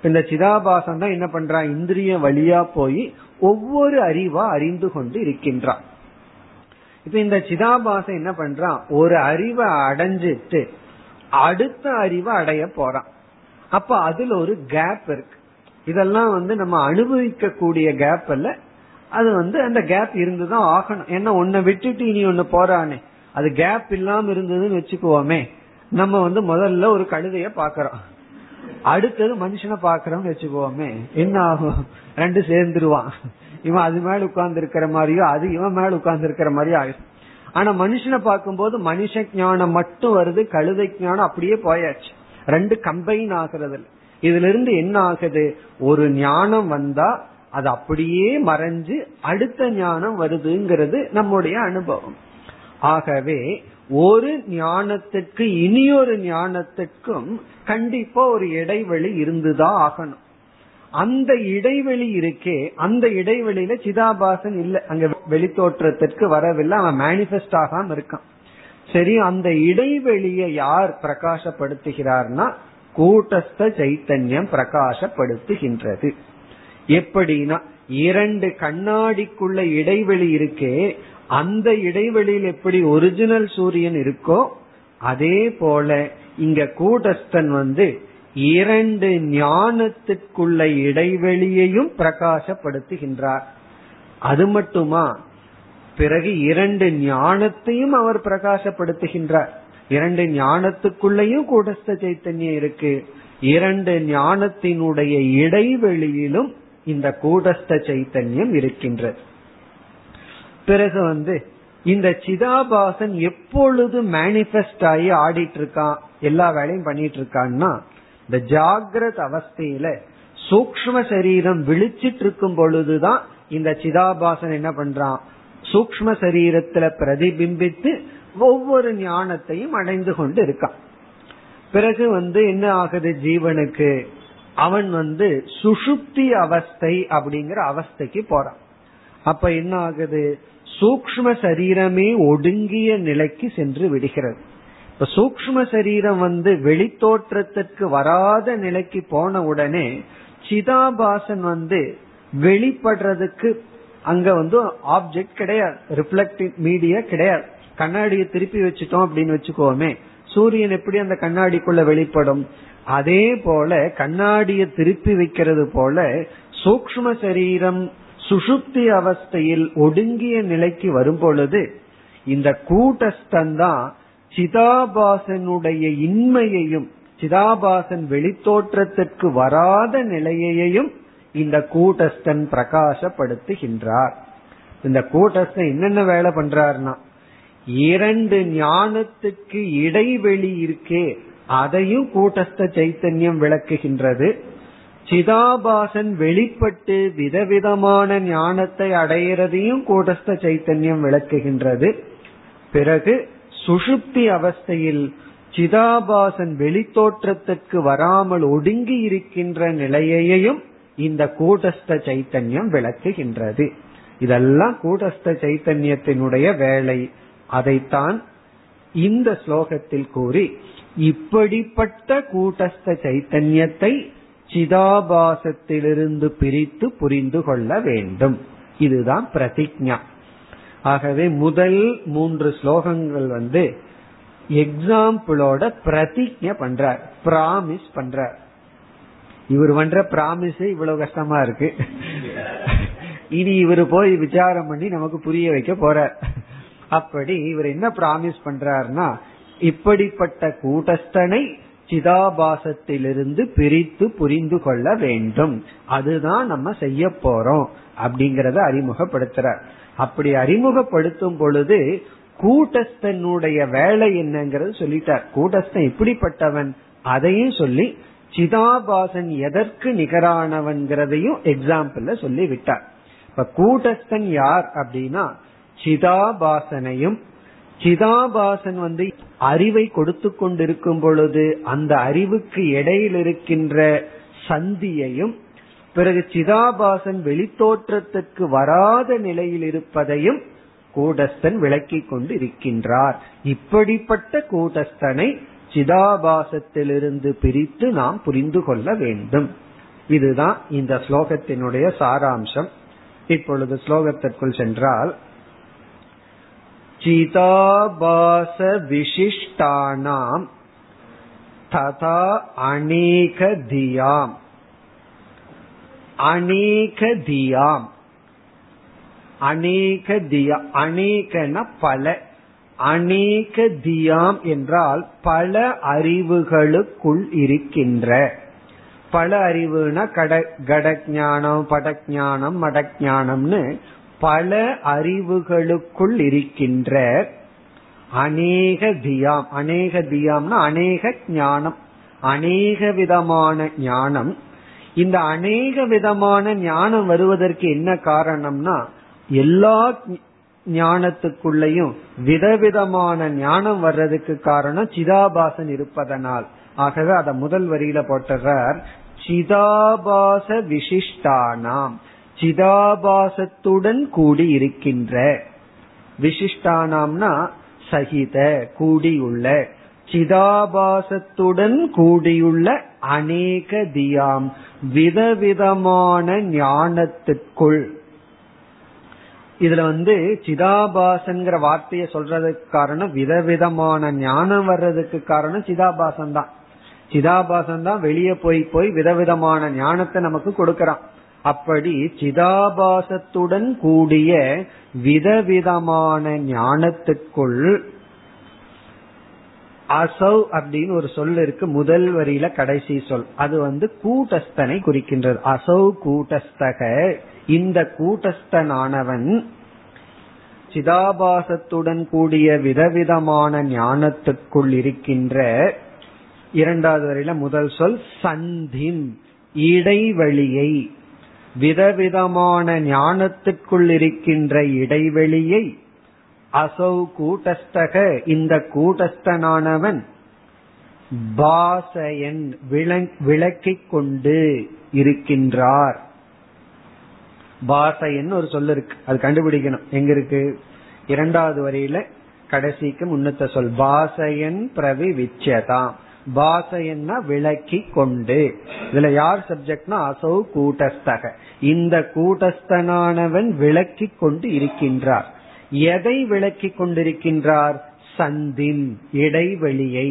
இந்த சிதாபாசன் தான் என்ன பண்றான், இந்திரிய வழியா போய் ஒவ்வொரு அறிவா அறிந்து கொண்டு இருக்கின்றான். இப்ப இந்த சிதாபாசன் என்ன பண்றான், ஒரு அறிவை அடைஞ்சிட்டு அடுத்த அறிவை அடைய போறான். அப்ப அதுல ஒரு கேப் இருக்கு. இதெல்லாம் வந்து நம்ம அனுபவிக்க கூடிய கேப் இல்ல, அது வந்து அந்த கேப் இருந்துதான் ஆகணும். ஏன்னா ஒன்ன விட்டுட்டு இனி ஒன்னு போறானே, அது கேப் இல்லாம இருந்ததுன்னு வச்சுக்குவோமே, நம்ம வந்து முதல்ல ஒரு கழுதைய பாக்கிறோம், அடுத்தது மனுஷனை பாக்கிறோம்னு வச்சுக்குவோமே, என்ன ஆகும், ரெண்டு சேர்ந்துருவான். இவன் அது மேல உட்கார்ந்து இருக்கிற மாதிரியோ, அது இவன் மேல உட்கார்ந்து இருக்கிற மாதிரியோ ஆயிடும். ஆனா மனுஷனை பார்க்கும் போது மனுஷ ஞானம் மட்டும் வருது, கழுதை ஞானம் அப்படியே போயாச்சு, ரெண்டு கம்பைன் ஆகிறது. இதுல இருந்து என்ன ஆகுது, ஒரு ஞானம் வந்தா அது அப்படியே மறைஞ்சு அடுத்த ஞானம் வருதுங்கிறது நம்முடைய அனுபவம். ஆகவே ஒரு ஞானத்திற்கு இனியொரு ஞானத்திற்கும் கண்டிப்பா ஒரு இடைவெளி இருந்துதான் ஆகணும். அந்த இடைவெளி இருக்கே, அந்த இடைவெளியில சிதாபாசன் இல்ல, அங்க வெளித்தோற்றத்திற்கு வரவில்லை, அவன் மேனிபெஸ்ட் ஆகாம இருக்கான். சரி, அந்த இடைவெளியை யார் பிரகாசப்படுத்துகிறார்னா கூட்டஸ்த சைத்தன்யம் பிரகாசப்படுத்துகின்றது. எப்படின்னா, இரண்டு கண்ணாடிக்குள்ள இடைவெளி இருக்கே, அந்த இடைவெளியில் எப்படி ஒரிஜினல் சூரியன் இருக்கோ அதே போல இங்க கூட்டஸ்தன் வந்து இரண்டு ஞானத்திற்குள்ள இடைவெளியையும் பிரகாசப்படுத்துகின்றார். அது மட்டுமா, பிறகு இரண்டு ஞானத்தையும் அவர் பிரகாசப்படுத்துகின்றார். இரண்டு ஞானத்துக்குள்ளேயும் கூடஸ்த சைத்தன்யம் இருக்கு, இரண்டு ஞானத்தினுடைய இடைவெளியிலும் இந்த கூடஸ்த சைத்தன்யம் இருக்கின்றது. பிறகு வந்து இந்த சிதாபாசன் எப்பொழுது மேனிபெஸ்ட் ஆகி ஆடிட்டு இருக்கான், எல்லா வேலையும் பண்ணிட்டு இருக்கான்னா, இந்த ஜாகிரத அவஸ்தையில சூக்ஷ்ம சரீரம் விழிச்சிட்டு இருக்கும் பொழுதுதான் இந்த சிதாபாசன் என்ன பண்றான், சூக்ஷ்ம சரீரத்துல பிரதிபிம்பித்து ஒவ்வொரு ஞானத்தையும் அடைந்து கொண்டு இருக்கான். பிறகு வந்து என்ன ஆகுது, ஜீவனுக்கு அவன் வந்து சுஷுப்தி அவஸ்தை அப்படிங்கிற அவஸ்தைக்கு போறான். அப்ப என்ன ஆகுது, சூக்ஷ்ம சரீரமே ஒடுங்கிய நிலைக்கு சென்று விடுகிறது. இப்ப சூக்ஷ்ம சரீரம் வந்து வெளித்தோற்றத்திற்கு வராத நிலைக்கு போன உடனே சிதாபாசன் வந்து வெளிப்படுறதுக்கு அங்க வந்து ஆப்ஜெக்ட் கிடையாது, ரிஃப்ளெக்டிவ் மீடியா கிடையாது. கண்ணாடியை திருப்பி வச்சுட்டோம் அப்படின்னு வச்சுக்கோமே, சூரியன் எப்படி அந்த கண்ணாடிக்குள்ள வெளிப்படும், அதே போல கண்ணாடியை திருப்பி வைக்கிறது போல சூக்ஷ்ம சரீரம் சுஷுப்தி அவஸ்தையில் ஒடுங்கிய நிலைக்கு வரும் பொழுது இந்த கூட்டஸ்தந்தான் சிதாபாசனுடைய இன்மையையும் சிதாபாசன் வெளித்தோற்றத்திற்கு வராத நிலையையும் இந்த கூட்டஸ்தன் பிரகாசப்படுத்துகின்றார். இந்த கூட்டஸ்தன் என்னென்ன வேலை பண்றார்னா, இரண்டு ஞானத்துக்கு இடைவெளி இருக்கே அதையும் கூட்டஸ்த சைத்தன்யம் விளக்குகின்றது. சிதாபாசன் வெளிப்பட்டு விதவிதமான ஞானத்தை அடையிறதையும் கூட்டஸ்த சைத்தன்யம் விளக்குகின்றது. பிறகு சுஷுப்தி அவஸ்தையில் சிதாபாசன் வெளித்தோற்றத்திற்கு வராமல் ஒடுங்கி இருக்கின்ற நிலையையும் இந்த கூட்டஸ்த சைத்தன்யம் விளக்குகின்றது. இதெல்லாம் கூட்டஸ்த சைத்தன்யத்தினுடைய வேலை. அதைத்தான் இந்த ஸ்லோகத்தில் கூறி, இப்படிப்பட்ட கூட்டஸ்த சைத்தன்யத்தை சிதாபாசத்திலிருந்து பிரித்து புரிந்து கொள்ள வேண்டும். இதுதான் பிரதிஜ்ஞா. ஆகவே முதல் 3 ஸ்லோகங்கள் வந்து எக்ஸாம்பிளோட பிரதிஜ்ஞா பண்றார், பிராமிஸ் பண்றார். இவர் பண்ற பிராமிஸ் இவ்வளவு கஷ்டமா இருக்கு, இனி இவர் போய் விசாரம் பண்ணி நமக்கு புரிய வைக்க போறார். அப்படி இவர் என்ன பிராமிஸ் பண்றார்னா, இப்படிப்பட்ட கூட்டஸ்தனை சிதாபாசத்திலிருந்து பிரித்து புரிந்து கொள்ள வேண்டும். அதுதான் நம்ம செய்ய போறோம் அப்படிங்கறத அறிமுகப்படுத்துற. அப்படி அறிமுகப்படுத்தும் பொழுது கூட்டஸ்தனுடைய வேலை என்னங்கிறது சொல்லிட்டார். கூட்டஸ்தன் இப்படிப்பட்டவன் அதையும் சொல்லி சிதாபாசன் எதற்கு நிகரானவன்கிறதையும் எக்ஸாம்பிள் சொல்லி விட்டார். இப்ப கூட்டஸ்தன் யார் அப்படின்னா சிதாபாசனையும், சிதாபாசன் அறிவை கொடுத்து கொண்டிருக்கும் பொழுது அந்த அறிவுக்கு இடையில் இருக்கின்ற சந்தியையும், பிறகு சிதாபாசன் வெளித்தோற்றத்திற்கு வராத நிலையில் இருப்பதையும் கூடஸ்தன் விளக்கி கொண்டு இருக்கின்றார். இப்படிப்பட்ட கூடஸ்தனை சிதாபாசத்திலிருந்து பிரித்து நாம் புரிந்து கொள்ள வேண்டும். இதுதான் இந்த ஸ்லோகத்தினுடைய சாராம்சம். இப்பொழுது ஸ்லோகத்திற்குள் சென்றால், சிதாபாச விசிஷ்டானாம் ததா அநேகதியாம். அநேகதியாம், அநேகதியா, அநேகன பல, அநேகதியாம் என்றால் பல அறிவுகளுக்குள் இருக்கின்ற. பல அறிவுனா கடஞானம், படஞானம், மடஞானம்னு பல அறிவுகளுக்குள் இருக்கின்ற அநேக தியாம். அநேக தியாம்னா அநேக ஞானம், அநேக விதமான ஞானம். இந்த அநேக விதமான ஞானம் வருவதற்கு என்ன காரணம்னா, எல்லா ஞானத்துக்குள்ளயும் விதவிதமான ஞானம் வர்றதுக்கு காரணம் சிதாபாசன் இருப்பதனால். ஆகவே அத முதல் வரியில போட்டார், சிதாபாச விசிஷ்டானாம், சிதாபாசத்துடன் கூடி இருக்கின்ற. விசிஷ்டானாம்னா சகித, கூடியுள்ள. சிதாபாசத்துடன் கூடியுள்ள அநேக தியாம், விதவிதமான ஞானத்திற்குள். இதுல சிதாபாசன்கிற வார்த்தைய சொல்றதுக்கு காரணம் விதவிதமான ஞானம் வர்றதுக்கு காரணம் சிதாபாசன் தான். சிதாபாசன் தான் வெளியே போய் போய் விதவிதமான ஞானத்தை நமக்கு கொடுக்கறான். அப்படி சிதாபாசத்துடன் கூடிய விதவிதமான ஞானத்துக்குள் அசௌ அப்படின்னு ஒரு சொல் இருக்கு. முதல் வரியில கடைசி சொல் அது கூட்டஸ்தனை குறிக்கின்றது. அசௌ கூட்டஸ்தக, இந்த கூட்டஸ்தனானவன் சிதாபாசத்துடன் கூடிய விதவிதமான ஞானத்துக்குள் இருக்கின்ற. இரண்டாவது வரையில முதல் சொல் சந்தின், இடைவெளியை, விதவிதமான ஞானத்துக்குள் இருக்கின்ற இடைவெளியை அசௌ கூட்டஸ்தக, இந்த கூட்டஸ்தனானவன் பாசயன், விளக்கிக் கொண்டு இருக்கின்றார். பாசைன்னு ஒரு சொல் இருக்கு, அது கண்டுபிடிக்கணும் எங்க இருக்கு. இரண்டாவது வரியில கடைசிக்கு முன்னத்த சொல் பாசையன் பிரவி விச்சதாம். பாசையன்னா விளக்கி கொண்டு. இதுல யார் சப்ஜெக்ட்னா அசௌ கூட்டஸ்தக, இந்த கூட்டஸ்தனானவன் விளக்கி கொண்டு இருக்கின்றார். எதை விளக்கி கொண்டிருக்கின்றார்? சந்தின், இடைவெளியை.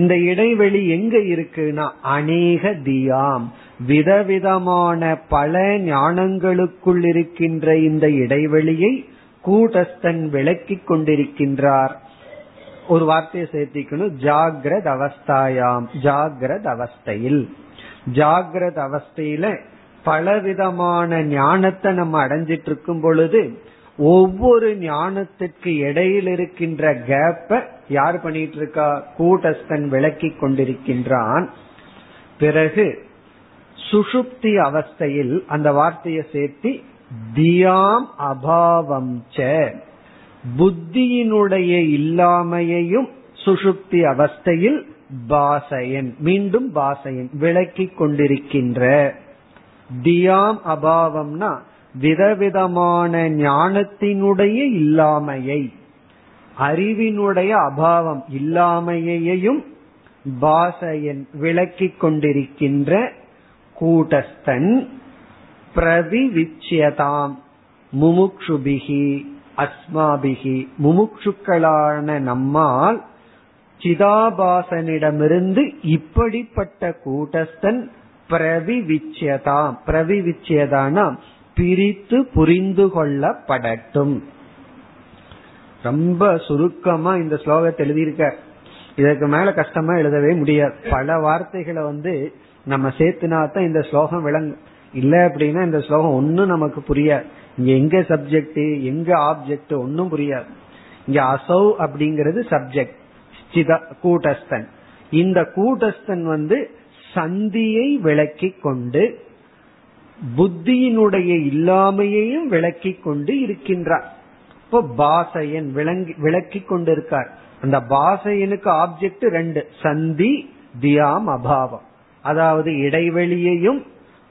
இந்த இடைவெளி எங்க இருக்குன்னா அநேக தியாம், விதவிதமான பல ஞானங்களுக்குள் இருக்கின்ற இந்த இடைவெளியை கூட்டஸ்தன் விளக்கி கொண்டிருக்கின்றார். ஒரு வார்த்தையை சேர்த்திக்கணும், ஜாகிரத அவஸ்தாயாம், ஜாகிரத அவஸ்தையில். ஜாகிரத அவஸ்தையில பலவிதமான ஞானத்தை நம்ம அடைஞ்சிட்டு இருக்கும் பொழுது ஒவ்வொரு ஞானத்திற்கு இடையில் இருக்கின்ற கேப்ப யார் பண்ணிட்டு இருக்கா? கூட்டஸ்தன் விளக்கி கொண்டிருக்கின்றான். பிறகு சுஷுப்தி அவஸ்தையில் அந்த வார்த்தையை சேர்த்து தியாம் அபாவம் ச, புத்தியினுடைய இல்லாமையையும் சுஷுப்தி அவஸ்தையில் பாசையன், மீண்டும் பாசையன் விளக்கி கொண்டிருக்கின்ற. தியாம் அபாவம்னா விதவிதமான ஞானத்தினுடைய இல்லாமையை, அறிவினுடைய அபாவம் இல்லாமையையும் பாசையன் விளக்கி கொண்டிருக்கின்ற கூட்டஸ்தன். பிரவிவிச்யதாம் முமுக்ஷுபிகி, அஸ்மாபிகி, முமுக்ஷுக்களான நம்மால் சிதாபாசனிடமிருந்து இப்படிப்பட்ட கூட்டஸ்தன் பிரவிவிச்யதாம், பிரவிவிச்யதானா பிரித்து புரிந்து கொள்ளப்படட்டும். ரொம்ப சுருக்கமா இந்த ஸ்லோகத்தை எழுதியிருக்க. இதற்கு மேல கஷ்டமா எழுதவே முடியாது. பல வார்த்தைகளை நம்ம சேர்த்துனா தான் இந்த ஸ்லோகம் விளங்கும். இல்ல அப்படின்னா இந்த ஸ்லோகம் ஒன்னும் நமக்கு புரியாது. இங்க எங்க சப்ஜெக்ட் எங்க ஆப்ஜெக்ட் ஒன்னும் புரியாது. இங்க அசௌ அப்படிங்கிறது சப்ஜெக்ட், கூட்டஸ்தன். இந்த கூட்டஸ்தன் சந்தியை விளக்கி கொண்டு புத்தியினுடைய இல்லாமையையும் விளக்கி கொண்டு இருக்கின்றார். இப்போ பாசையன் விளக்கி கொண்டு இருக்கார். அந்த பாசையனுக்கு ஆப்ஜெக்ட் ரெண்டு, சந்தி தியாம் அபாவம், அதாவது இடைவெளியையும்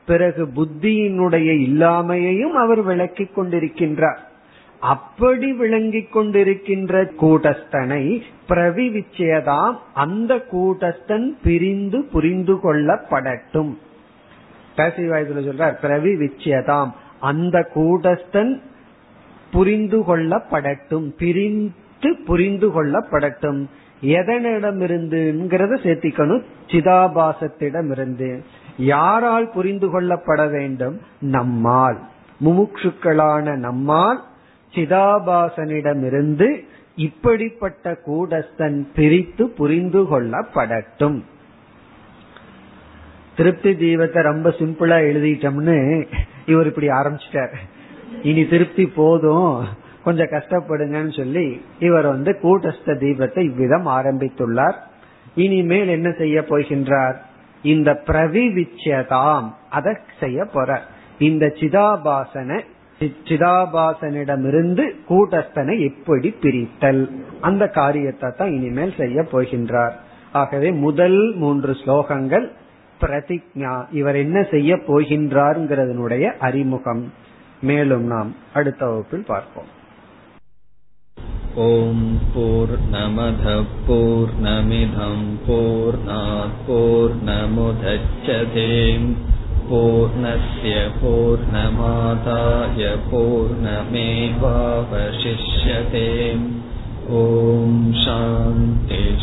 பிறகு புத்தியினுடைய இல்லாமையையும் அவர் விளக்கி கொண்டிருக்கின்றார். அப்படி விளங்கி கொண்டிருக்கின்ற கூட்டஸ்தனை பிரவிவிச்சேதாம், அந்த கூட்டஸ்தன் பிரிந்து புரிந்து கொள்ளப்படட்டும். பேசிவாய்ஸ்ல சொல்றார் பிரவிவிச்சேதாம், அந்த கூட்டஸ்தன் புரிந்து கொள்ளப்படட்டும், பிரிந்து புரிந்து கொள்ளப்படட்டும். எதனிடமிருந்துங்கிறத சேர்த்திக்கணும், சிதாபாசத்திடமிருந்து. யாரால் புரிந்து கொள்ளப்பட வேண்டும்? நம்மால், முமுட்சுக்களான நம்மால் சிதாபாசனிடமிருந்து இப்படிப்பட்ட கூடஸ்தன் பிரித்து புரிந்து கொள்ளப்படட்டும். திருப்தி தீபத்தை ரொம்ப சிம்பிளா எழுதிட்டோம்னு இவர் இப்படி ஆரம்பிச்சிட்டார். இனி திருப்தி போதும், கொஞ்சம் கஷ்டப்படுங்கன்னு சொல்லி இவர் கூடஸ்த தீபத்தை இவ்விதம் ஆரம்பித்துள்ளார். இனிமேல் என்ன செய்ய போகின்றார்? இந்த பிரவிவிச்சதாம் அதை செய்ய போற, இந்த சிதாபாசனிடமிருந்து கூட்டஸ்தனை எப்படி பிரித்தல், அந்த காரியத்தை தான் இனிமேல் செய்ய போகின்றார். ஆகவே முதல் 3 ஸ்லோகங்கள் பிரதிஜா, இவர் என்ன செய்ய போகின்றார்ங்கிறதனுடைய அறிமுகம். மேலும் நாம் அடுத்த வகுப்பில் பார்ப்போம். ஓம் பூர்ணமத பூர்ணமிதம் பூர்ணாத் பூர்ணமுதச்யதே பூர்ணஸ்ய பூர்ணமாதாய பூர்ணமேவாவசிஷ்யதே. ஓம் சாந்தி